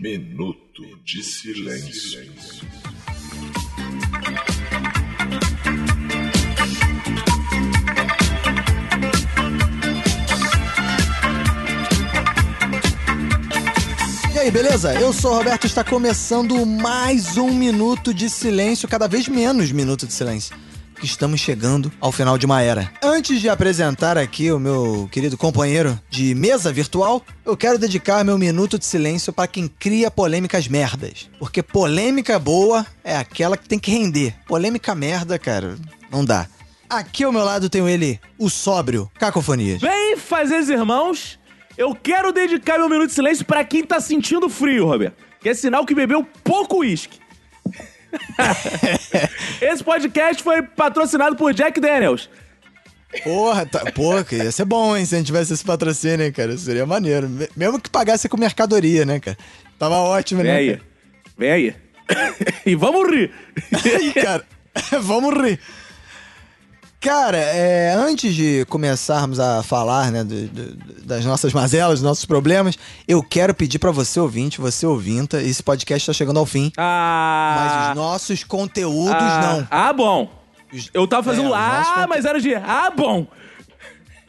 Minuto de Silêncio. E aí, beleza? Eu sou o Roberto e está começando mais um Minuto de Silêncio, cada vez menos Minuto de Silêncio, que estamos chegando ao final de uma era. Antes de apresentar aqui o meu querido companheiro de mesa virtual, eu quero dedicar meu Minuto de Silêncio para quem cria polêmicas merdas. Porque polêmica boa é aquela que tem que render. Polêmica merda, cara, não dá. Aqui ao meu lado tenho ele, o sóbrio Cacofonias. Vem fazer, irmãos! Eu quero dedicar meu Minuto de Silêncio pra quem tá sentindo frio, Roberto. Que é sinal que bebeu pouco uísque. Esse podcast foi patrocinado por Jack Daniels. Porra, porra, ia ser bom, hein, se a gente tivesse esse patrocínio, hein, cara. Seria maneiro. Mesmo que pagasse com mercadoria, né, cara. Tava ótimo, né? Vem aí. Vem aí. E vamos rir. Aí, cara. Vamos rir. Cara, antes de começarmos a falar, né, das nossas mazelas, dos nossos problemas, eu quero pedir pra você ouvinte, você ouvinta, esse podcast tá chegando ao fim, mas os nossos conteúdos não. Ah, bom. Eu tava fazendo mas era de... Ah, bom.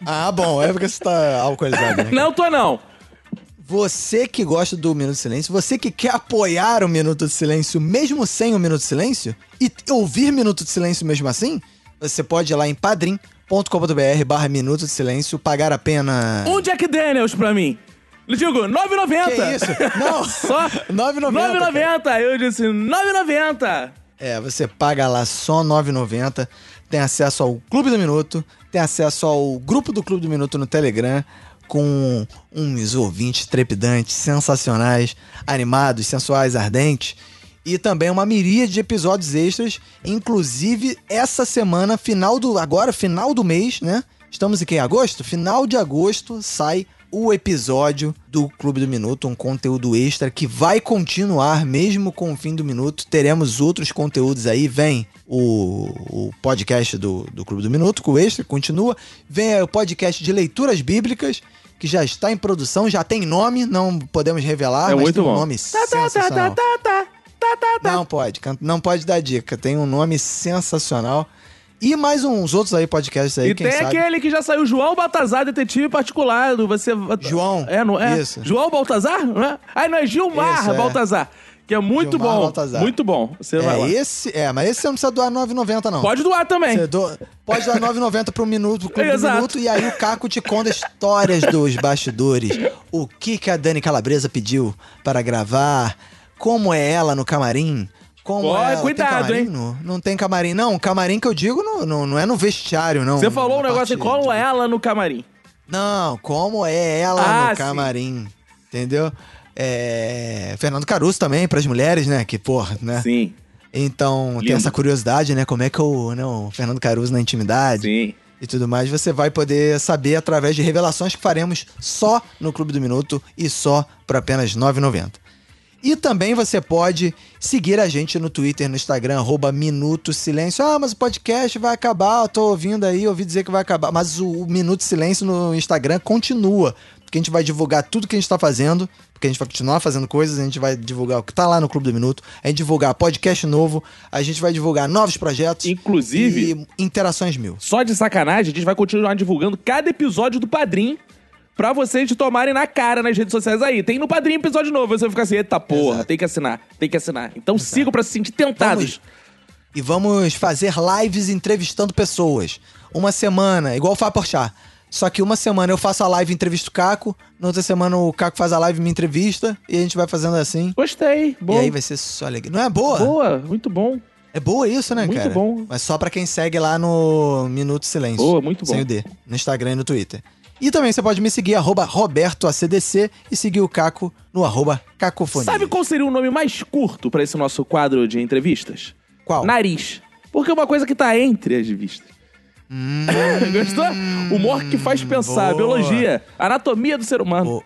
Ah, bom. É porque você tá alcoolizado, né, cara? Não tô, não. Você que gosta do Minuto de Silêncio, você que quer apoiar o Minuto de Silêncio mesmo sem o Minuto de Silêncio e ouvir Minuto de Silêncio mesmo assim... Você pode ir lá em padrim.com.br/Minuto de Silêncio, pagar apenas... Um Jack Daniels pra mim. Eu digo, R$9,90. Que isso? Não, só R$9,90. Eu disse, R$9,90. É, você paga lá só R$9,90. Tem acesso ao Clube do Minuto, tem acesso ao grupo do Clube do Minuto no Telegram, com uns ouvintes trepidantes, sensacionais, animados, sensuais, ardentes... E também uma miríade de episódios extras, inclusive essa semana, final do mês, né? Estamos aqui em agosto? Final de agosto sai o episódio do Clube do Minuto, um conteúdo extra que vai continuar mesmo com o fim do Minuto. Teremos outros conteúdos aí, vem o podcast do Clube do Minuto, com o extra, continua. Vem o podcast de leituras bíblicas, que já está em produção, já tem nome, não podemos revelar, mas tem um nome sensacional. Não pode dar dica. Tem um nome sensacional. E mais uns outros aí, podcasts aí, e quem sabe. E tem aquele que já saiu, João Baltazar, detetive particular. Você... João. É, não é? Isso. João Baltazar, não é? Ah, não, é Gilmar isso, Baltazar. É. Que é muito Gilmar bom. Baltazar. Muito bom. Você vai lá. Mas esse você não precisa doar R$9,90, não. Pode doar também. Você pode doar R$9,90 pro Minuto, pro Exato. Minuto. E aí o Caco te conta histórias dos bastidores. O que a Dani Calabresa pediu para gravar... Como é ela no camarim? Cuidado, tem camarim, hein? Não tem camarim. Não, camarim que eu digo não é no vestiário, não. Você falou um negócio de como é ela no camarim. Não, como é ela no camarim. Sim. Entendeu? Fernando Caruso também, pras mulheres, né? Que, porra, né? Sim. Então, Lindo. Tem essa curiosidade, né? Como é que o Fernando Caruso na intimidade. Sim. E tudo mais, você vai poder saber através de revelações que faremos só no Clube do Minuto e só por apenas R$ 9,90. E também você pode seguir a gente no Twitter, no Instagram, @Minuto Silêncio. Ah, mas o podcast vai acabar, eu tô ouvindo aí, ouvi dizer que vai acabar. Mas o Minuto Silêncio no Instagram continua, porque a gente vai divulgar tudo que a gente tá fazendo, porque a gente vai continuar fazendo coisas, a gente vai divulgar o que tá lá no Clube do Minuto, a gente divulgar podcast novo, a gente vai divulgar novos projetos. Inclusive... E interações mil. Só de sacanagem, a gente vai continuar divulgando cada episódio do Padrim, pra vocês tomarem na cara nas redes sociais aí. Tem no Padrim episódio novo, você vai ficar assim, eita porra, Exato. tem que assinar. Então Exato. Sigam pra se sentir tentados. Vamos fazer lives entrevistando pessoas. Uma semana, igual o Fábio Porchat. Só que uma semana eu faço a live e entrevisto o Caco, na outra semana o Caco faz a live e me entrevista, e a gente vai fazendo assim. Gostei, bom. E aí vai ser só alegria. Não é boa? Boa, muito bom. É boa isso, né, muito cara? Muito bom. Mas só pra quem segue lá no Minuto Silêncio. Boa, muito bom. Sem o D, no Instagram e no Twitter. E também você pode me seguir, @RobertoACDC, e seguir o Caco no @Cacofonia. Sabe qual seria o nome mais curto pra esse nosso quadro de entrevistas? Qual? Nariz. Porque é uma coisa que tá entre as revistas. Gostou? Humor que faz pensar, biologia, anatomia do ser humano.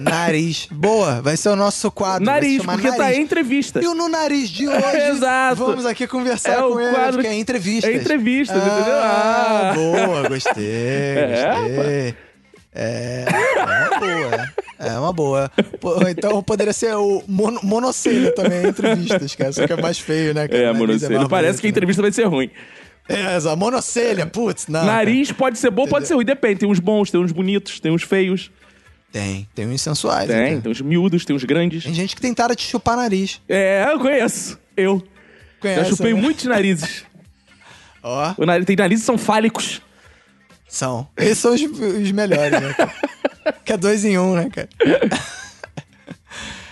Nariz. Boa, vai ser o nosso quadro. Nariz, porque nariz. Tá em entrevistas. E o No Nariz de hoje, Exato. Vamos aqui conversar com ele, quadro... que é entrevistas. É entrevistas, entendeu? Boa, gostei. É, boa. uma boa. Então poderia ser o monocelho também, entrevistas, cara. Isso que é mais feio, né? Cara? É, monocelho. É, parece bonito, que a entrevista, né, vai ser ruim. É, monocelha, putz, não. Nariz, cara, pode ser bom, entendeu? Pode ser ruim. Depende, tem uns bons, tem uns bonitos, tem uns feios. Tem uns sensuais. Tem uns miúdos, tem uns grandes. Tem gente que tem tara de chupar nariz. É, eu conheço. Já chupei muitos narizes. Ó. Oh. Tem narizes que são fálicos. São. Esses são os melhores, né, cara? Que é 2 em 1, né, cara?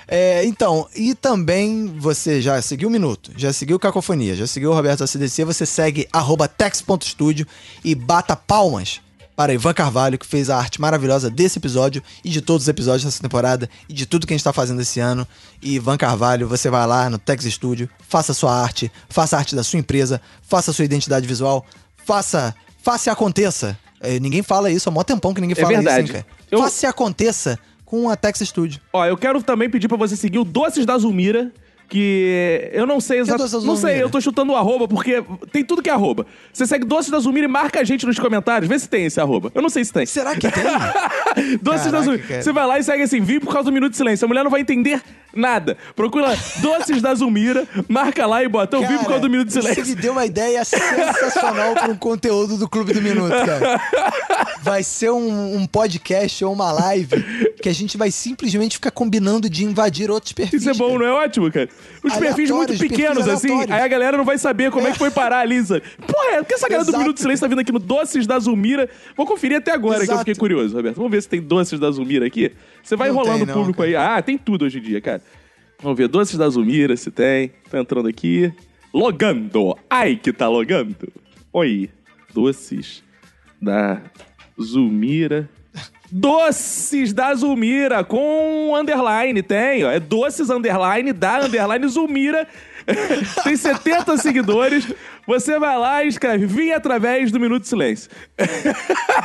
É, então, e também você já seguiu o Minuto, já seguiu Cacofonia, já seguiu o Roberto da CDC, você segue @tex.studio e bata palmas para Ivan Carvalho, que fez a arte maravilhosa desse episódio e de todos os episódios dessa temporada e de tudo que a gente está fazendo esse ano. E Ivan Carvalho, você vai lá no Tex Studio, faça a sua arte, faça a arte da sua empresa, faça a sua identidade visual, faça e aconteça. É, ninguém fala isso, há mó tempão que ninguém fala verdade. Isso, hein, cara? Faça e aconteça com a Tex Studio. Ó, eu quero também pedir pra você seguir o Doces da Zumira, que eu não sei exatamente. Não sei, eu tô chutando o @ porque tem tudo que é @. Você segue Doces da Zumira e marca a gente nos comentários, vê se tem esse @. Eu não sei se tem. Será que tem? Doces da Zumira. Cara. Você vai lá e segue assim, vim por causa do Minuto de Silêncio. A mulher não vai entender nada. Procura Doces da Zumira, marca lá e bota. Eu vim por causa do Minuto de Silêncio. Você me deu uma ideia sensacional para o conteúdo do Clube do Minuto, cara. Vai ser um podcast ou uma live que a gente vai simplesmente ficar combinando de invadir outros perfis. Isso é bom, cara. Não é ótimo, cara? Os perfis muito pequenos, perfis assim, aí a galera não vai saber como é que foi parar a Lisa. Porra, por que essa galera do Minuto de Silêncio tá vindo aqui no Doces da Zumira? Vou conferir até agora, que eu fiquei curioso, Roberto. Vamos ver se tem Doces da Zumira aqui. Você vai enrolando o público, cara. Aí. Ah, tem tudo hoje em dia, cara. Vamos ver Doces da Zumira, se tem. Tá entrando aqui. Logando. Ai, que tá logando. Oi. Doces da Zumira. Doces da Zumira com underline, tem, ó. É Doces underline da underline Zumira. Tem 70 seguidores. Você vai lá e escreve, vim através do Minuto de Silêncio.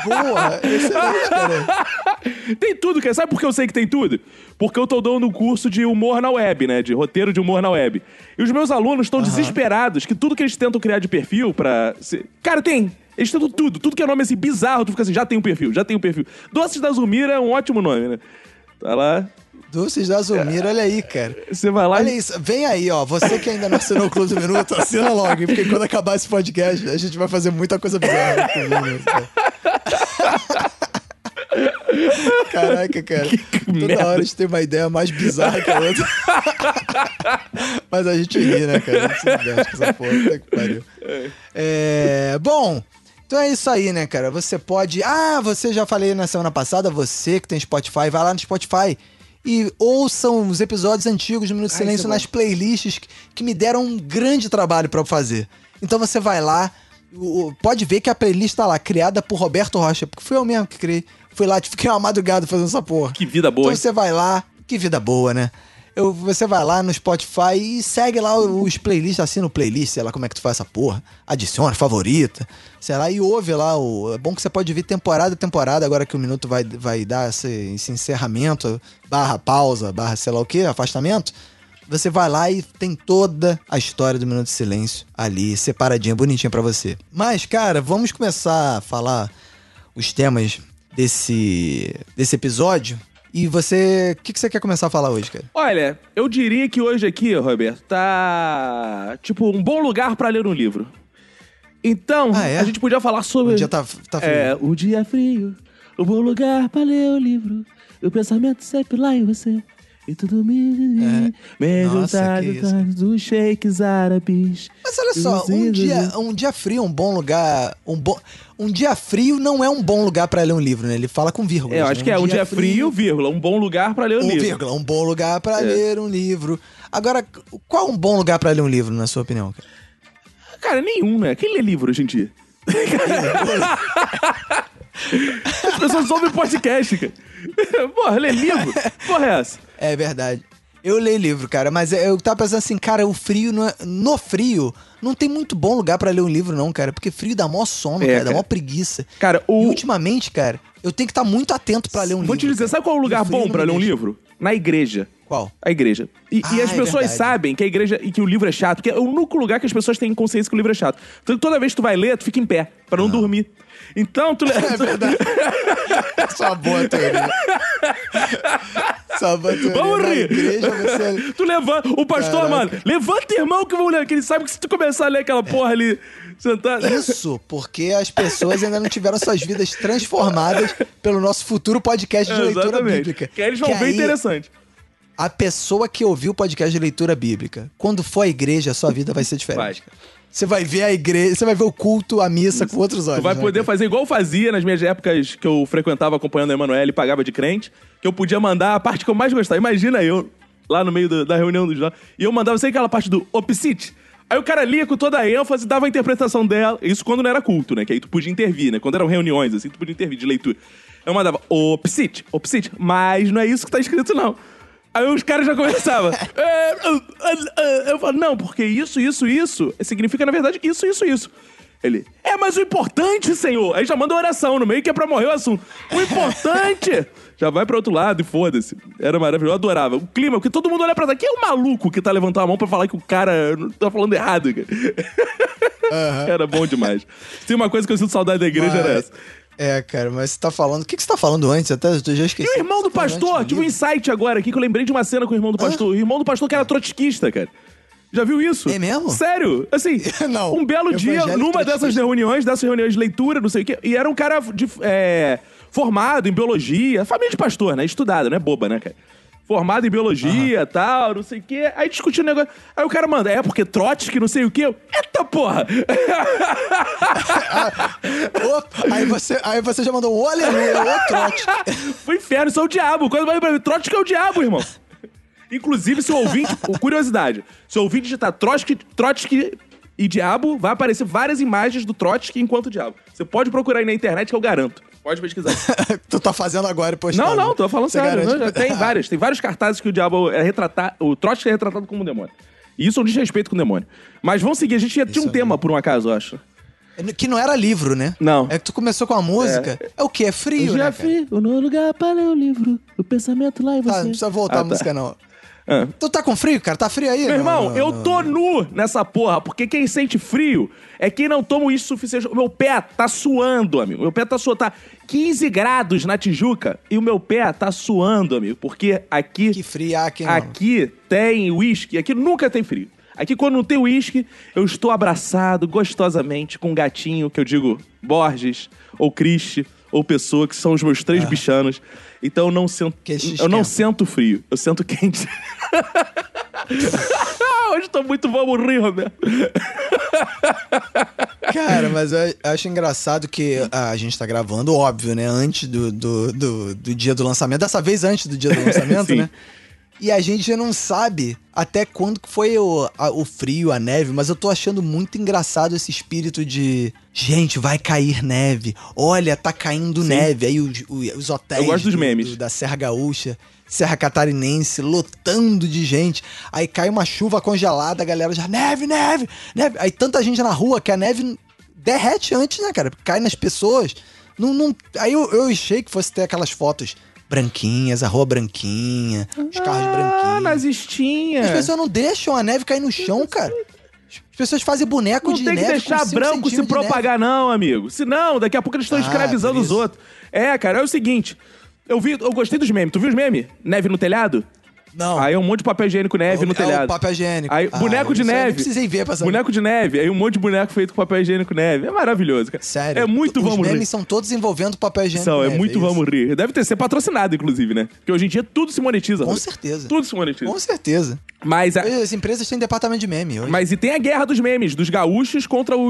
Boa, excelente, cara. Tem tudo, cara. Sabe por que eu sei que tem tudo? Porque eu tô dando um curso de humor na web, né? De roteiro de humor na web. E os meus alunos estão desesperados que tudo que eles tentam criar de perfil pra... Cara, tem... Eles tentam tudo que é nome assim, bizarro, tu fica assim, já tem um perfil. Doces da Zumira é um ótimo nome, né? Tá lá. Doces da Zumira, olha aí, cara. Você vai lá. Olha isso, vem aí, ó. Você que ainda não assinou o Clube do Minuto, assina logo, porque quando acabar esse podcast, a gente vai fazer muita coisa bizarra no Clube do Minuto, cara. Caraca, cara. Toda hora a gente tem uma ideia mais bizarra que a outra. Mas a gente ri, né, cara? Não se diverte com essa porra, até que pariu. É. Bom. Então é isso aí, né, cara? Você pode... você já falei na semana passada, você que tem Spotify, vai lá no Spotify e ouçam os episódios antigos do Minuto de Silêncio nas playlists que me deram um grande trabalho pra fazer. Então você vai lá, pode ver que a playlist tá lá, criada por Roberto Rocha, porque fui eu mesmo que criei. Fui lá, fiquei uma madrugada fazendo essa porra. Que vida boa. Então você vai lá, que vida boa, né? Você vai lá no Spotify e segue lá os playlists, assina o playlist, sei lá como é que tu faz essa porra, adiciona, favorita, sei lá, e ouve lá. É bom que você pode vir temporada a temporada, agora que o Minuto vai dar esse encerramento, pausa, sei lá o que, afastamento. Você vai lá e tem toda a história do Minuto de Silêncio ali, separadinha, bonitinha pra você. Mas, cara, vamos começar a falar os temas desse episódio. E você... O que você quer começar a falar hoje, cara? Olha, eu diria que hoje aqui, Roberto, tá... Tipo, um bom lugar pra ler um livro. Então, a gente podia falar sobre... O dia tá frio. É, o dia frio. Um bom lugar pra ler um livro. E o pensamento sempre lá em você. E tudo me... Nossa, que isso. Dos shakes árabes. Mas olha só, um dia frio, um bom lugar... Um dia frio não é um bom lugar pra ler um livro, né? Ele fala com vírgula. Eu acho que é um dia frio, vírgula, um bom lugar pra ler um livro. Vírgula, um bom lugar pra ler um livro. Agora, qual é um bom lugar pra ler um livro, na sua opinião, cara? Cara, nenhum, né? Quem lê livro hoje em dia? As pessoas ouvem podcast, cara. Porra, ler livro? Porra, é essa? É verdade. Eu leio livro, cara, mas eu tava pensando assim, cara, o frio, no frio, não tem muito bom lugar pra ler um livro não, cara, porque frio dá mó sono, cara, dá mó preguiça. Cara, E ultimamente, cara, eu tenho que estar muito atento pra ler um livro. Vou te dizer, sabe qual é o lugar bom pra ler um livro? Na igreja. Qual? A igreja. E as pessoas sabem que a igreja e que o livro é chato, porque é o único lugar que as pessoas têm consciência que o livro é chato. Então toda vez que tu vai ler, tu fica em pé, pra não dormir. Então, tu... É verdade. Só boa teoria. Vamos rir. Igreja, você... Tu levanta... O pastor, caraca, mano, levanta, irmão, que vão ler. Que ele sabe que se tu começar a ler aquela porra ali... Sentado... Isso, porque as pessoas ainda não tiveram suas vidas transformadas pelo nosso futuro podcast de leitura bíblica. Que aí eles vão ver aí... interessante. A pessoa que ouviu o podcast de leitura bíblica, quando for à igreja, a sua vida vai ser diferente. Você vai ver a igreja, você vai ver o culto, a missa com outros olhos. Você vai poder fazer igual eu fazia nas minhas épocas que eu frequentava acompanhando a Emanuele e pagava de crente, que eu podia mandar a parte que eu mais gostava. Imagina eu, lá no meio da reunião dos lá, e eu mandava, sei aquela parte do opsite. Aí o cara lia com toda a ênfase, dava a interpretação dela. Isso quando não era culto, né? Que aí tu podia intervir, né? Quando eram reuniões, assim, tu podia intervir de leitura. Eu mandava opsite, opsite, mas não é isso que tá escrito, não. Aí os caras já começavam. Eu falo, não, porque isso significa, na verdade, isso. Ele, mas o importante, senhor... Aí já manda oração no meio que é pra morrer o assunto. O importante... já vai pra outro lado e foda-se. Era maravilhoso, eu adorava. O clima, porque todo mundo olha pra trás. Quem é o maluco que tá levantando a mão pra falar que o cara tá falando errado, cara? Uhum. Era bom demais. Tem uma coisa que eu sinto saudade da igreja, era essa. É, cara, mas você tá falando... O que você tá falando antes? Até eu já esqueci. E o irmão do pastor? Tive um insight agora aqui, que eu lembrei de uma cena com o irmão do pastor. O irmão do pastor que era trotskista, cara. Já viu isso? É mesmo? Sério? Assim, não, um belo dia, numa dessas reuniões de leitura, não sei o quê, e era um cara formado em biologia, família de pastor, né? Estudado, não é boba, né, cara? Formado em biologia, tal, não sei o quê. Aí discutindo o negócio. Aí o cara manda, porque Trótski, não sei o quê. Eita porra! Opa, aí você já mandou, olha, ô Trótski. Foi inferno, isso é o diabo. Quando vai pra mim, Trótski é o diabo, irmão. Inclusive, se o ouvinte, curiosidade, se o ouvinte digitar Trótski e diabo, vai aparecer várias imagens do Trótski enquanto diabo. Você pode procurar aí na internet que eu garanto. Pode pesquisar. Tu tá fazendo agora e postando. Não, tô falando sério. Não, tem vários cartazes que o diabo é retratado, o Trótski é retratado como um demônio. E isso é um desrespeito com o demônio. Mas vamos seguir, a gente tinha um tema, por um acaso, eu acho. Que não era livro, né? Não. É que tu começou com a música. É o quê? É frio, né, cara? Frio, no lugar para ler o livro, o pensamento lá e você... Tá, não precisa voltar a música, não. Tu tá com frio, cara? Tá frio aí? Meu irmão, eu tô nu nessa porra, porque quem sente frio é quem não toma isso suficiente. O meu pé tá suando, amigo. Meu pé tá suando. Tá 15 graus na Tijuca e o meu pé tá suando, amigo. Porque aqui... Que frio, aqui tem uísque. Aqui nunca tem frio. Aqui, quando não tem uísque, eu estou abraçado gostosamente com um gatinho, que eu digo Borges, ou Cristi, ou Pessoa, que são os meus três bichanos. Então eu não sinto... Eu não sento frio, eu sinto quente. Hoje tô muito bom, vamos rir, Roberto. Cara, mas eu acho engraçado que a gente tá gravando, óbvio, né? Antes do dia do lançamento. Dessa vez antes do dia do lançamento, né? E a gente já não sabe até quando foi o frio, a neve, mas eu tô achando muito engraçado esse espírito de... Gente, vai cair neve. Olha, tá caindo neve. Aí os hotéis... Eu gosto dos memes. Da Serra Gaúcha, Serra Catarinense, lotando de gente. Aí cai uma chuva congelada, a galera já... Neve, neve, neve. Aí tanta gente na rua que a neve derrete antes, né, cara? Cai nas pessoas. Não... Aí eu achei que fosse ter aquelas fotos... branquinhas, a rua branquinha, os carros branquinhos. Ah, nas estinhas. As pessoas não deixam a neve cair no chão, cara. As pessoas fazem boneco de neve. Não tem que deixar branco se propagar, não, amigo. Senão, daqui a pouco eles estão escravizando os outros. É, cara, é o seguinte. Eu gostei dos memes. Tu viu os memes? Neve no telhado? Não. Aí um monte de papel higiênico neve no telhado. Papel higiênico. Aí, boneco de neve. Eu precisei ver pra saber. Boneco de neve. Aí um monte de boneco feito com papel higiênico neve. É maravilhoso, cara. Sério. É muito vamos rir. Os memes são todos envolvendo papel higiênico neve. É muito vamos rir. Deve ter sido patrocinado, inclusive, né? Porque hoje em dia tudo se monetiza. Com certeza. Tudo se monetiza. Com certeza. Mas... As empresas têm departamento de meme hoje. Mas e tem a guerra dos memes, dos gaúchos contra o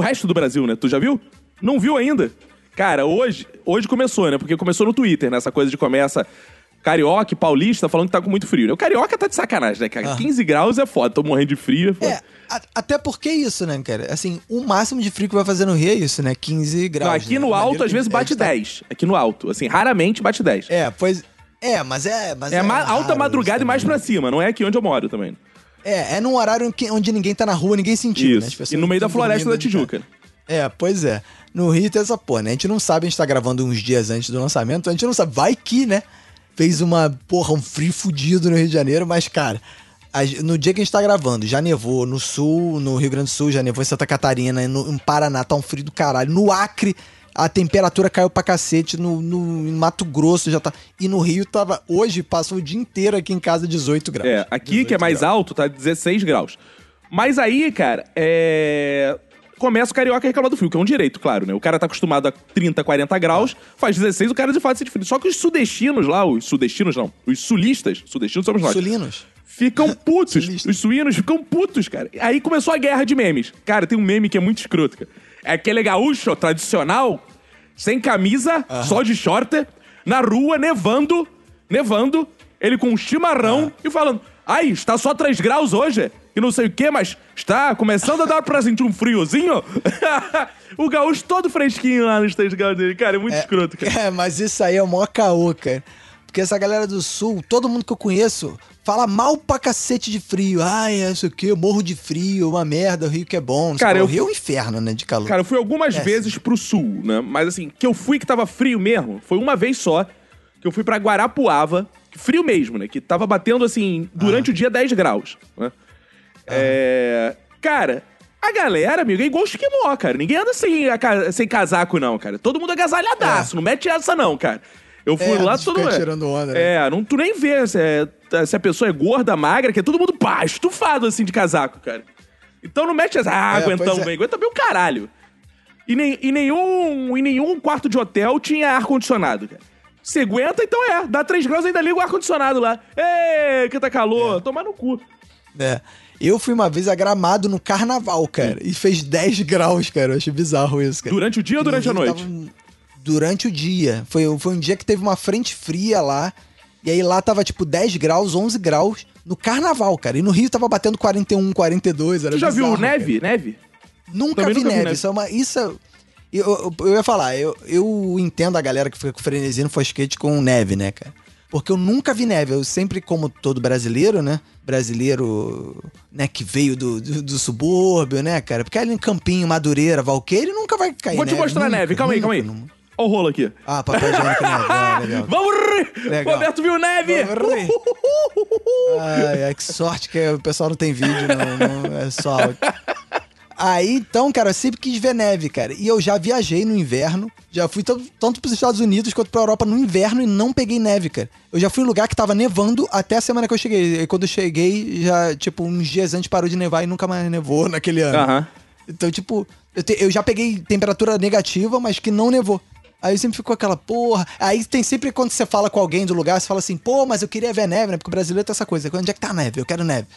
resto do Brasil, né? Tu já viu? Não viu ainda? Cara, hoje começou, né? Porque começou no Twitter, né? Essa coisa de começa... Carioca, paulista, falando que tá com muito frio. O carioca tá de sacanagem, né, cara? 15 graus é foda, tô morrendo de frio. Até porque isso, né, cara? Assim, o máximo de frio que vai fazer no Rio é isso, né? 15 graus. Não, aqui né? No alto, às vezes, bate 10. Aqui no alto, assim, raramente bate 10. Mas é alta madrugada e mais pra cima, não é aqui onde eu moro também. É num horário onde ninguém tá na rua, ninguém sentiu, né? E no meio da floresta da Tijuca. Pois é. No Rio tem essa porra, né? A gente não sabe, a gente tá gravando uns dias antes do lançamento, a gente não sabe, vai que, né? Fez um frio fudido no Rio de Janeiro, mas, cara, no dia que a gente tá gravando, já nevou no sul, no Rio Grande do Sul, já nevou em Santa Catarina, no Paraná, tá um frio do caralho. No Acre, a temperatura caiu pra cacete no Mato Grosso, já tá... E no Rio tava... Hoje passou o dia inteiro aqui em casa 18 graus. É, aqui que é mais graus. Alto, tá 16 graus. Mas aí, cara, começa o carioca a reclamar do frio, que é um direito, claro, né? O cara tá acostumado a 30, 40 graus, faz 16, o cara de fato sente frio. Só que os sudestinos lá, os sulistas, sudestinos somos nós. Sulinos. Ficam putos. Sulista. Os suínos ficam putos, cara. Aí começou a guerra de memes. Cara, tem um meme que é muito escroto, cara. É aquele gaúcho tradicional, sem camisa, só de short, na rua, nevando, ele com um chimarrão e falando: ai, está só 3 graus hoje? E não sei o quê, mas está começando a dar pra sentir um friozinho. O gaúcho todo fresquinho lá nos 3 graus dele. Cara, é muito escroto, cara. É, mas isso aí é o maior caô, cara. Porque essa galera do Sul, todo mundo que eu conheço, fala mal pra cacete de frio. Ai, é isso aqui, eu morro de frio, uma merda, o Rio que é bom. Cara, o Rio é um inferno, né, de calor. Cara, eu fui algumas vezes pro Sul, né? Mas assim, que eu fui que tava frio mesmo, foi uma vez só, que eu fui pra Guarapuava, frio mesmo, né? Que tava batendo, assim, durante o dia 10 graus, né? Cara, a galera, amigo, é igual esquimó, cara. Ninguém anda sem casaco, não, cara. Todo mundo agasalhadaço, não mete essa não, cara. Eu fui lá, todo mundo... tirando onda, né? É, não, tu nem vê se a pessoa é gorda, magra, que é todo mundo, pá, estufado, assim, de casaco, cara. Então não mete essa... Ah, aguentamos bem, aguenta bem o caralho. E nenhum quarto de hotel tinha ar-condicionado, cara. Se aguenta, então dá 3 graus, ainda liga o ar-condicionado lá. Ei, que tá calor, tomar no cu. É, eu fui uma vez a Gramado no Carnaval, cara, e fez 10 graus, cara, eu achei bizarro isso, cara. Durante o dia ou durante a noite? Durante o dia. Foi um dia que teve uma frente fria lá. E aí lá tava tipo 10 graus, 11 graus no Carnaval, cara. E no Rio tava batendo 41, 42. Era bizarro, viu neve? Cara. Neve? Nunca vi neve. Eu ia falar, eu entendo a galera que fica com frenesi no fosquete com neve, né, cara? Porque eu nunca vi neve. Eu sempre, como todo brasileiro, né? Brasileiro, né, que veio do subúrbio, né, cara? Porque ali em Campinho, Madureira, Valqueira, nunca vai cair neve. Vou te mostrar a neve. Calma aí. Olha o rolo aqui. Ah, papel higiênico neve. Vamos rir! Legal. Roberto viu neve! Ai, que sorte que o pessoal não tem vídeo, não é só áudio. Aí, então, cara, eu sempre quis ver neve, cara. E eu já viajei no inverno. Já fui tanto pros Estados Unidos quanto pra Europa no inverno e não peguei neve, cara. Eu já fui em lugar que tava nevando até a semana que eu cheguei. E quando eu cheguei, já, tipo, uns dias antes parou de nevar e nunca mais nevou naquele ano. Então, tipo, eu já peguei temperatura negativa, mas que não nevou. Aí sempre ficou aquela porra. Aí tem sempre quando você fala com alguém do lugar, você fala assim, pô, mas eu queria ver neve, né? Porque o brasileiro tem essa coisa. Onde é que tá a neve? Eu quero neve.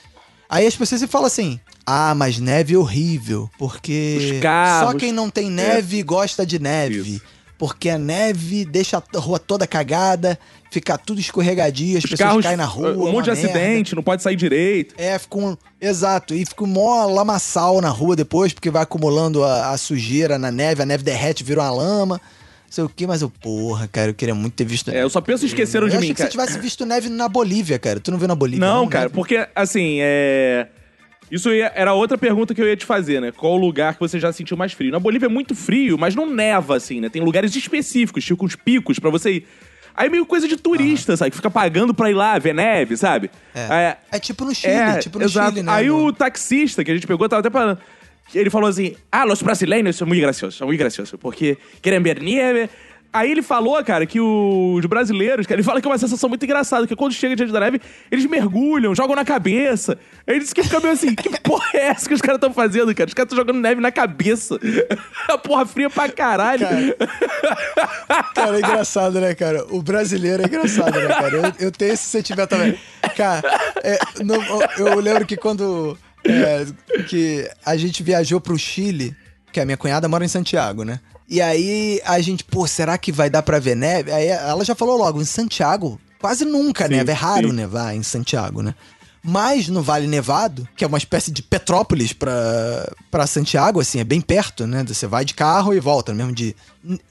Aí as pessoas sempre falam assim, ah, mas neve é horrível, porque só quem não tem neve gosta de neve. Isso. Porque a neve deixa a rua toda cagada, fica tudo escorregadio, as pessoas caem na rua. Um monte de acidente, não pode sair direito. Exato, e fica um mó lamaçal na rua depois, porque vai acumulando a sujeira na neve, a neve derrete, vira uma lama. Não sei o que, mas porra, cara, eu queria muito ter visto neve. É, eu só penso esqueceram de mim, cara. Eu achei que você tivesse visto neve na Bolívia, cara. Tu não viu na Bolívia? Não, cara, neve? Porque, assim, era outra pergunta que eu ia te fazer, né? Qual o lugar que você já sentiu mais frio? Na Bolívia é muito frio, mas não neva, assim, né? Tem lugares específicos, tipo uns picos pra você ir. Aí meio coisa de turista, sabe? Que fica pagando pra ir lá ver neve, sabe? É tipo no Chile, Chile, né? Aí o taxista que a gente pegou tava até falando... Ele falou assim, os brasileiros são muito graciosos, porque querem ver neve. Aí ele falou, cara, que os brasileiros, cara, ele fala que é uma sensação muito engraçada, que quando chega diante da neve, eles mergulham, jogam na cabeça. Aí ele disse que fica meio assim, que porra é essa que os caras estão fazendo, cara? Os caras estão jogando neve na cabeça. A porra fria pra caralho. Cara, é engraçado, né, cara? O brasileiro é engraçado, né, cara? Eu tenho esse sentimento também. Cara, eu lembro que quando... que a gente viajou pro Chile, que a minha cunhada mora em Santiago, né? E aí a gente, será que vai dar pra ver neve? Aí ela já falou logo, em Santiago, quase nunca neva, é raro nevar em Santiago, né? Mas no Vale Nevado, que é uma espécie de Petrópolis pra Santiago, assim, é bem perto, né? Você vai de carro e volta, mesmo de...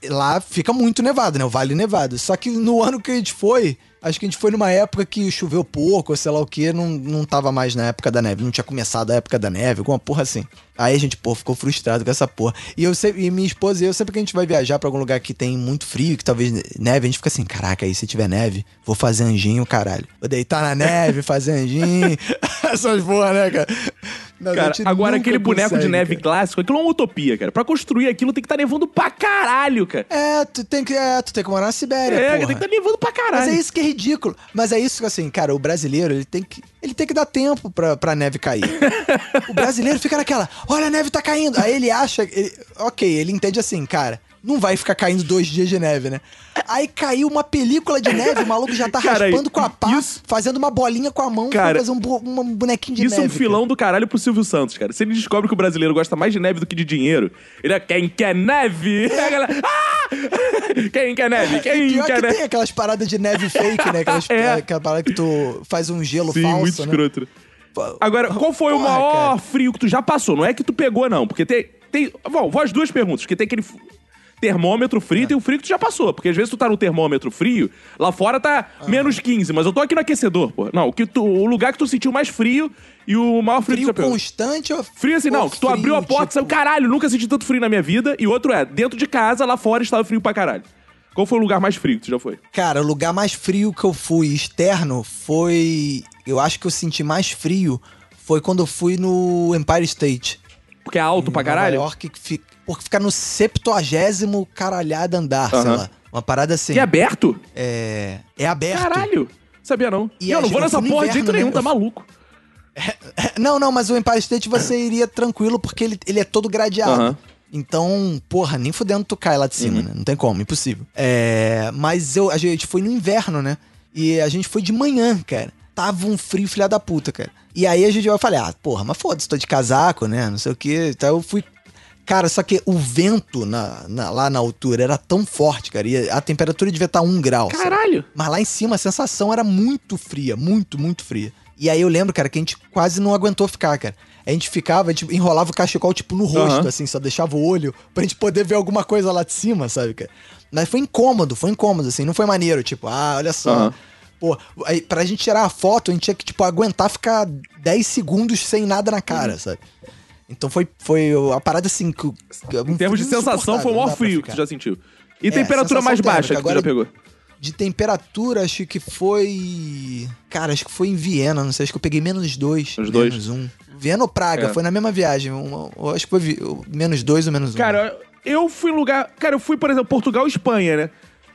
Lá fica muito nevado, né? O Vale Nevado. Só que no ano que a gente foi... Acho que a gente foi numa época que choveu pouco, sei lá o que, não tava mais na época da neve, não tinha começado a época da neve, alguma porra assim. Aí a gente, ficou frustrado com essa porra. E minha esposa e eu, sempre que a gente vai viajar pra algum lugar que tem muito frio, que talvez neve, a gente fica assim, caraca, aí se tiver neve, vou fazer anjinho, caralho. Vou deitar na neve, fazer anjinho, essas porra, né, cara? Cara, agora aquele boneco consegue, de neve clássico, aquilo é uma utopia, cara. Pra construir aquilo tem que estar nevando pra caralho, cara. É, tu tem que morar na Sibéria, porra. Tem que estar nevando pra caralho. Mas é isso que é ridículo. Mas é isso que, assim, cara, o brasileiro, ele tem que dar tempo pra neve cair. O brasileiro fica naquela, olha, a neve tá caindo. Aí ele acha, ele entende assim, cara. Não vai ficar caindo 2 dias de neve, né? Aí caiu uma película de neve, o maluco já tá raspando com a pá, fazendo uma bolinha com a mão pra fazer um bonequinho de neve. Isso é um filão do caralho pro Silvio Santos, cara. Se ele descobre que o brasileiro gosta mais de neve do que de dinheiro, ele é quem quer neve? É. A galera, quem quer neve? Quem quer neve? Tem aquelas paradas de neve fake, né? Aquela parada que tu faz um gelo falso, muito escroto. Né? Agora, qual foi o maior frio que tu já passou? Não é que tu pegou, não. Porque tem... Bom, vou as duas perguntas, porque tem aquele... termômetro frio, tem o frio que tu já passou. Porque às vezes tu tá no termômetro frio, lá fora tá menos 15, mas eu tô aqui no aquecedor, pô. Não, o lugar que tu sentiu mais frio e o maior frio que tu já pegou. Constante ou frio assim, não. Que tu abriu a porta e saiu, caralho, nunca senti tanto frio na minha vida. E outro é, dentro de casa, lá fora estava frio pra caralho. Qual foi o lugar mais frio que tu já foi? Cara, o lugar mais frio que eu fui externo foi... Eu acho que eu senti mais frio foi quando eu fui no Empire State. Porque é alto pra caralho? Nova York, porque fica no 70º caralhada andar, sei lá. Uma parada assim. E é aberto? É aberto. Caralho, sabia não. E eu não vou nessa porra de jeito nenhum, tá maluco. Não, mas o Empire State você iria tranquilo, porque ele é todo gradeado. Então, porra, nem fudendo tu cai lá de cima, né? Não tem como, impossível. Mas a gente foi no inverno, né? E a gente foi de manhã, cara. Tava um frio filha da puta, cara. E aí a gente vai falar, porra, mas foda-se, tô de casaco, né? Não sei o quê. Então eu fui... Cara, só que o vento lá na altura era tão forte, cara. E a temperatura devia estar 1 grau. Caralho! Sabe? Mas lá em cima a sensação era muito fria. Muito, muito fria. E aí eu lembro, cara, que a gente quase não aguentou ficar, cara. A gente enrolava o cachecol, tipo, no rosto, assim. Só deixava o olho pra gente poder ver alguma coisa lá de cima, sabe, cara? Mas foi incômodo, assim. Não foi maneiro, tipo, olha só... Pô, aí, pra gente tirar a foto, a gente tinha que, tipo, aguentar ficar 10 segundos sem nada na cara, sabe? Então foi a parada assim... em termos de sensação, foi o maior frio que tu já sentiu. E temperatura mais baixa que tu já pegou? De temperatura, acho que foi... Cara, acho que foi em Viena, não sei, acho que eu peguei -2. -1. Viena ou Praga, foi na mesma viagem. Acho que foi -2 ou -1. Cara, eu fui em lugar... Cara, eu fui, por exemplo, Portugal e Espanha, né?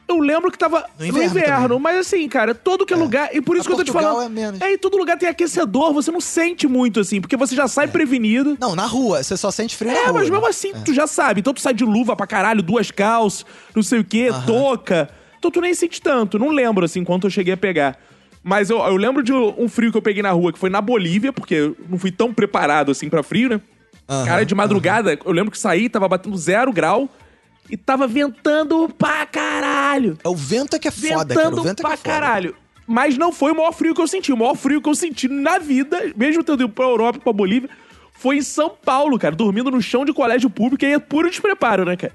Eu lembro que tava no inverno mas assim, cara, todo que é lugar... E por isso que Portugal eu tô te falando... em todo lugar tem aquecedor, você não sente muito, assim, porque você já sai prevenido. Não, na rua, você só sente frio na rua. Mas mesmo assim, tu já sabe. Então tu sai de luva pra caralho, 2 calças, não sei o quê, touca. Então tu nem sente tanto, não lembro, assim, quanto eu cheguei a pegar. Mas eu lembro de um frio que eu peguei na rua, que foi na Bolívia, porque eu não fui tão preparado, assim, pra frio, né? Cara, de madrugada, eu lembro que saí, tava batendo 0 grau... E tava ventando pra caralho. O vento é que é foda, cara. O vento é que é foda. Ventando pra caralho. Mas não foi o maior frio que eu senti. O maior frio que eu senti na vida, mesmo tendo ido pra Europa e pra Bolívia, foi em São Paulo, cara. Dormindo no chão de colégio público. E aí é puro despreparo, né, cara?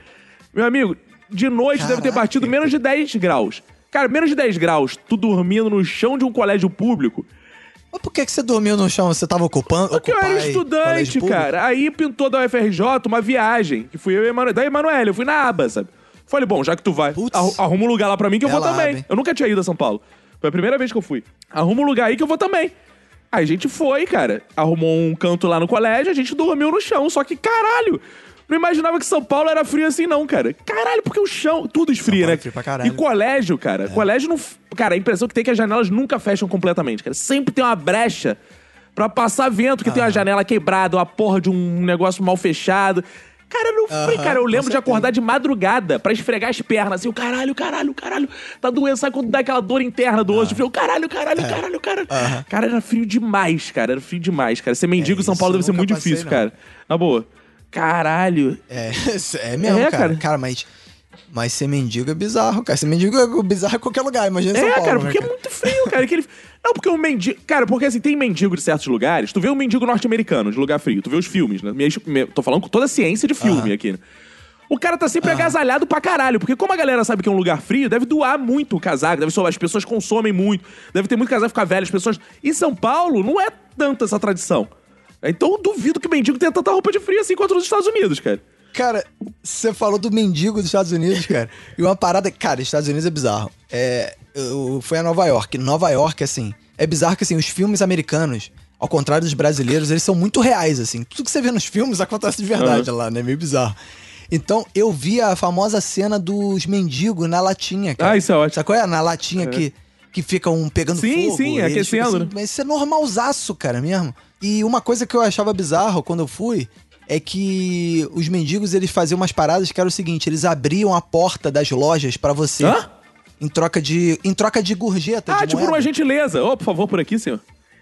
Meu amigo, de noite deve ter batido menos de 10 graus. Cara, menos de 10 graus, tu dormindo no chão de um colégio público... Mas por que você dormiu no chão? Você tava ocupando? Porque eu era estudante, cara. Aí pintou da UFRJ uma viagem, que fui eu e da Emanuele. Eu fui na aba, sabe? Falei, bom, já que tu vai, arruma um lugar lá pra mim que eu vou também. Eu nunca tinha ido a São Paulo. Foi a primeira vez que eu fui. Arruma um lugar aí que eu vou também. Aí a gente foi, cara. Arrumou um canto lá no colégio, a gente dormiu no chão. Só que, caralho, não imaginava que São Paulo era frio assim não, cara. Caralho, porque o chão... Tudo esfria, né? É frio pra caralho. E colégio, cara. Colégio não... Cara, a impressão que tem é que as janelas nunca fecham completamente, cara. Sempre tem uma brecha pra passar vento, que tem uma janela quebrada, uma porra de um negócio mal fechado. Cara, não fui, cara. Eu lembro de acordar de madrugada pra esfregar as pernas, assim, caralho. Tá doendo, sabe quando dá aquela dor interna do osso? Eu falei, caralho. Cara, era frio demais, cara. Ser mendigo em São Paulo deve ser muito difícil, cara. Na boa. Caralho. É mesmo, cara. Cara, mas ser mendigo é bizarro, cara. Ser mendigo é bizarro em qualquer lugar, imagina São Paulo. Cara, porque é muito frio, cara. Não, porque o mendigo... Cara, porque assim, tem mendigo de certos lugares. Tu vê um mendigo norte-americano de lugar frio. Tu vê os filmes, né? Tô falando com toda a ciência de filme aqui, né? O cara tá sempre agasalhado pra caralho. Porque como a galera sabe que é um lugar frio, deve doar muito o casaco. As pessoas consomem muito. Deve ter muito casaco ficar velho. As pessoas... E São Paulo não é tanta essa tradição. Então eu duvido que o mendigo tenha tanta roupa de frio assim quanto nos Estados Unidos, cara. Cara, você falou do mendigo dos Estados Unidos, cara. E uma parada... Cara, Estados Unidos é bizarro. foi a Nova York. Nova York, assim, é bizarro que, assim, os filmes americanos, ao contrário dos brasileiros, eles são muito reais, assim. Tudo que você vê nos filmes acontece de verdade lá, né? Meio bizarro. Então, eu vi a famosa cena dos mendigos na latinha, cara. Ah, isso é ótimo. Sabe qual é? Na latinha que ficam pegando fogo. Sim, sim, aquecendo. Assim, mas isso é normalzaço, cara, mesmo. E uma coisa que eu achava bizarro quando eu fui é que os mendigos, eles faziam umas paradas que era o seguinte, eles abriam a porta das lojas pra você em troca de gorjeta, de moeda. Ah, tipo uma gentileza. Ô, por favor, por aqui, senhor.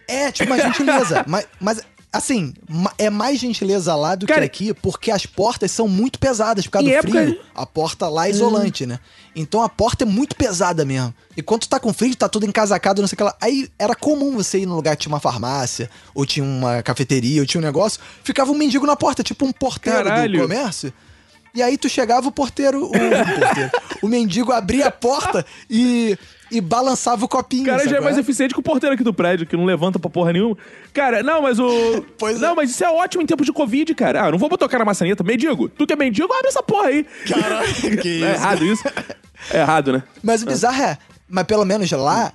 É, tipo uma gentileza, mas assim, é mais gentileza lá do que aqui, porque as portas são muito pesadas, por causa do frio, a porta lá é isolante, né? Então a porta é muito pesada mesmo. E quando tá com frio, tá tudo encasacado, não sei o que lá. Aí era comum você ir num lugar que tinha uma farmácia, ou tinha uma cafeteria, ou tinha um negócio, ficava um mendigo na porta, tipo um porteiro do comércio. E aí tu chegava, o mendigo abria a porta e balançava o copinho. O cara já é mais eficiente que o porteiro aqui do prédio, que não levanta pra porra nenhuma. Cara, não, mas o... Não, mas isso é ótimo em tempos de Covid, cara. Ah, não vou botar o cara na maçaneta. Mendigo, tu que é mendigo, abre essa porra aí. Caralho, que isso. É errado isso? É errado, né? Mas o bizarro é... Mas pelo menos lá,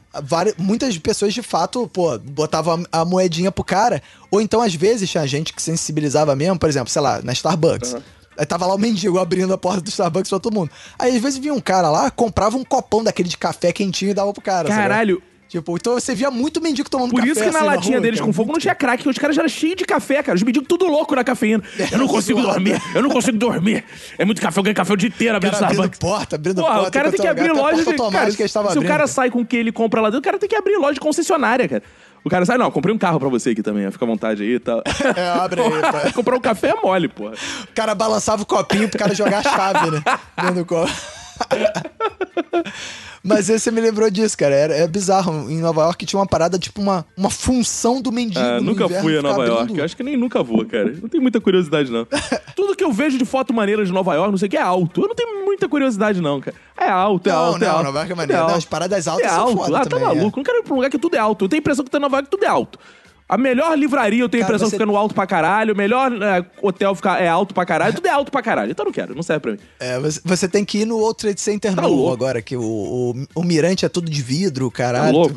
muitas pessoas de fato, pô, botavam a moedinha pro cara. Ou então, às vezes, tinha gente que sensibilizava mesmo. Por exemplo, sei lá, na Starbucks. Aí tava lá o mendigo abrindo a porta do Starbucks pra todo mundo. Aí às vezes vinha um cara lá, comprava um copão daquele de café quentinho e dava pro cara. Caralho! Sabe? Tipo, então você via muito mendigo tomando café. Por isso que na latinha deles com fogo não tinha crack. Os caras já eram cheios de café, cara. Os mendigos tudo louco na cafeína. Eu não consigo dormir. Eu não consigo dormir. É muito café. Eu ganho café o dia inteiro abrindo Starbucks. Abrindo porta. O cara tem que abrir loja de... Cara, se o cara sai com o que ele compra lá dentro, o cara tem que abrir loja de concessionária, cara. O cara sai, não, comprei um carro pra você aqui também, fica à vontade aí e tal. É, abre aí, pô. Comprar um café é mole, pô. O cara balançava o copinho pro cara jogar a chave, né? Dentro do copo. Mas você me lembrou disso, cara. É bizarro. Em Nova York tinha uma parada, tipo uma função do mendigo. Ah, nunca fui a Nova York. Eu acho que nem nunca vou, cara. Não tenho muita curiosidade, não. Tudo que eu vejo de foto maneira de Nova York, não sei o que, é alto. Eu não tenho muita curiosidade, não, cara. É alto. Nova York é maneiro. As paradas altas são foda também. Tá maluco. Não quero ir pra um lugar que tudo é alto. Eu tenho a impressão que tá em Nova York tudo é alto. A melhor livraria, eu tenho a impressão que fica no alto pra caralho. O melhor hotel fica, alto pra caralho. Tudo é alto pra caralho. Então eu não quero, não serve pra mim. É, você tem que ir no World Trade Center novo agora, que o mirante é tudo de vidro, caralho. É louco,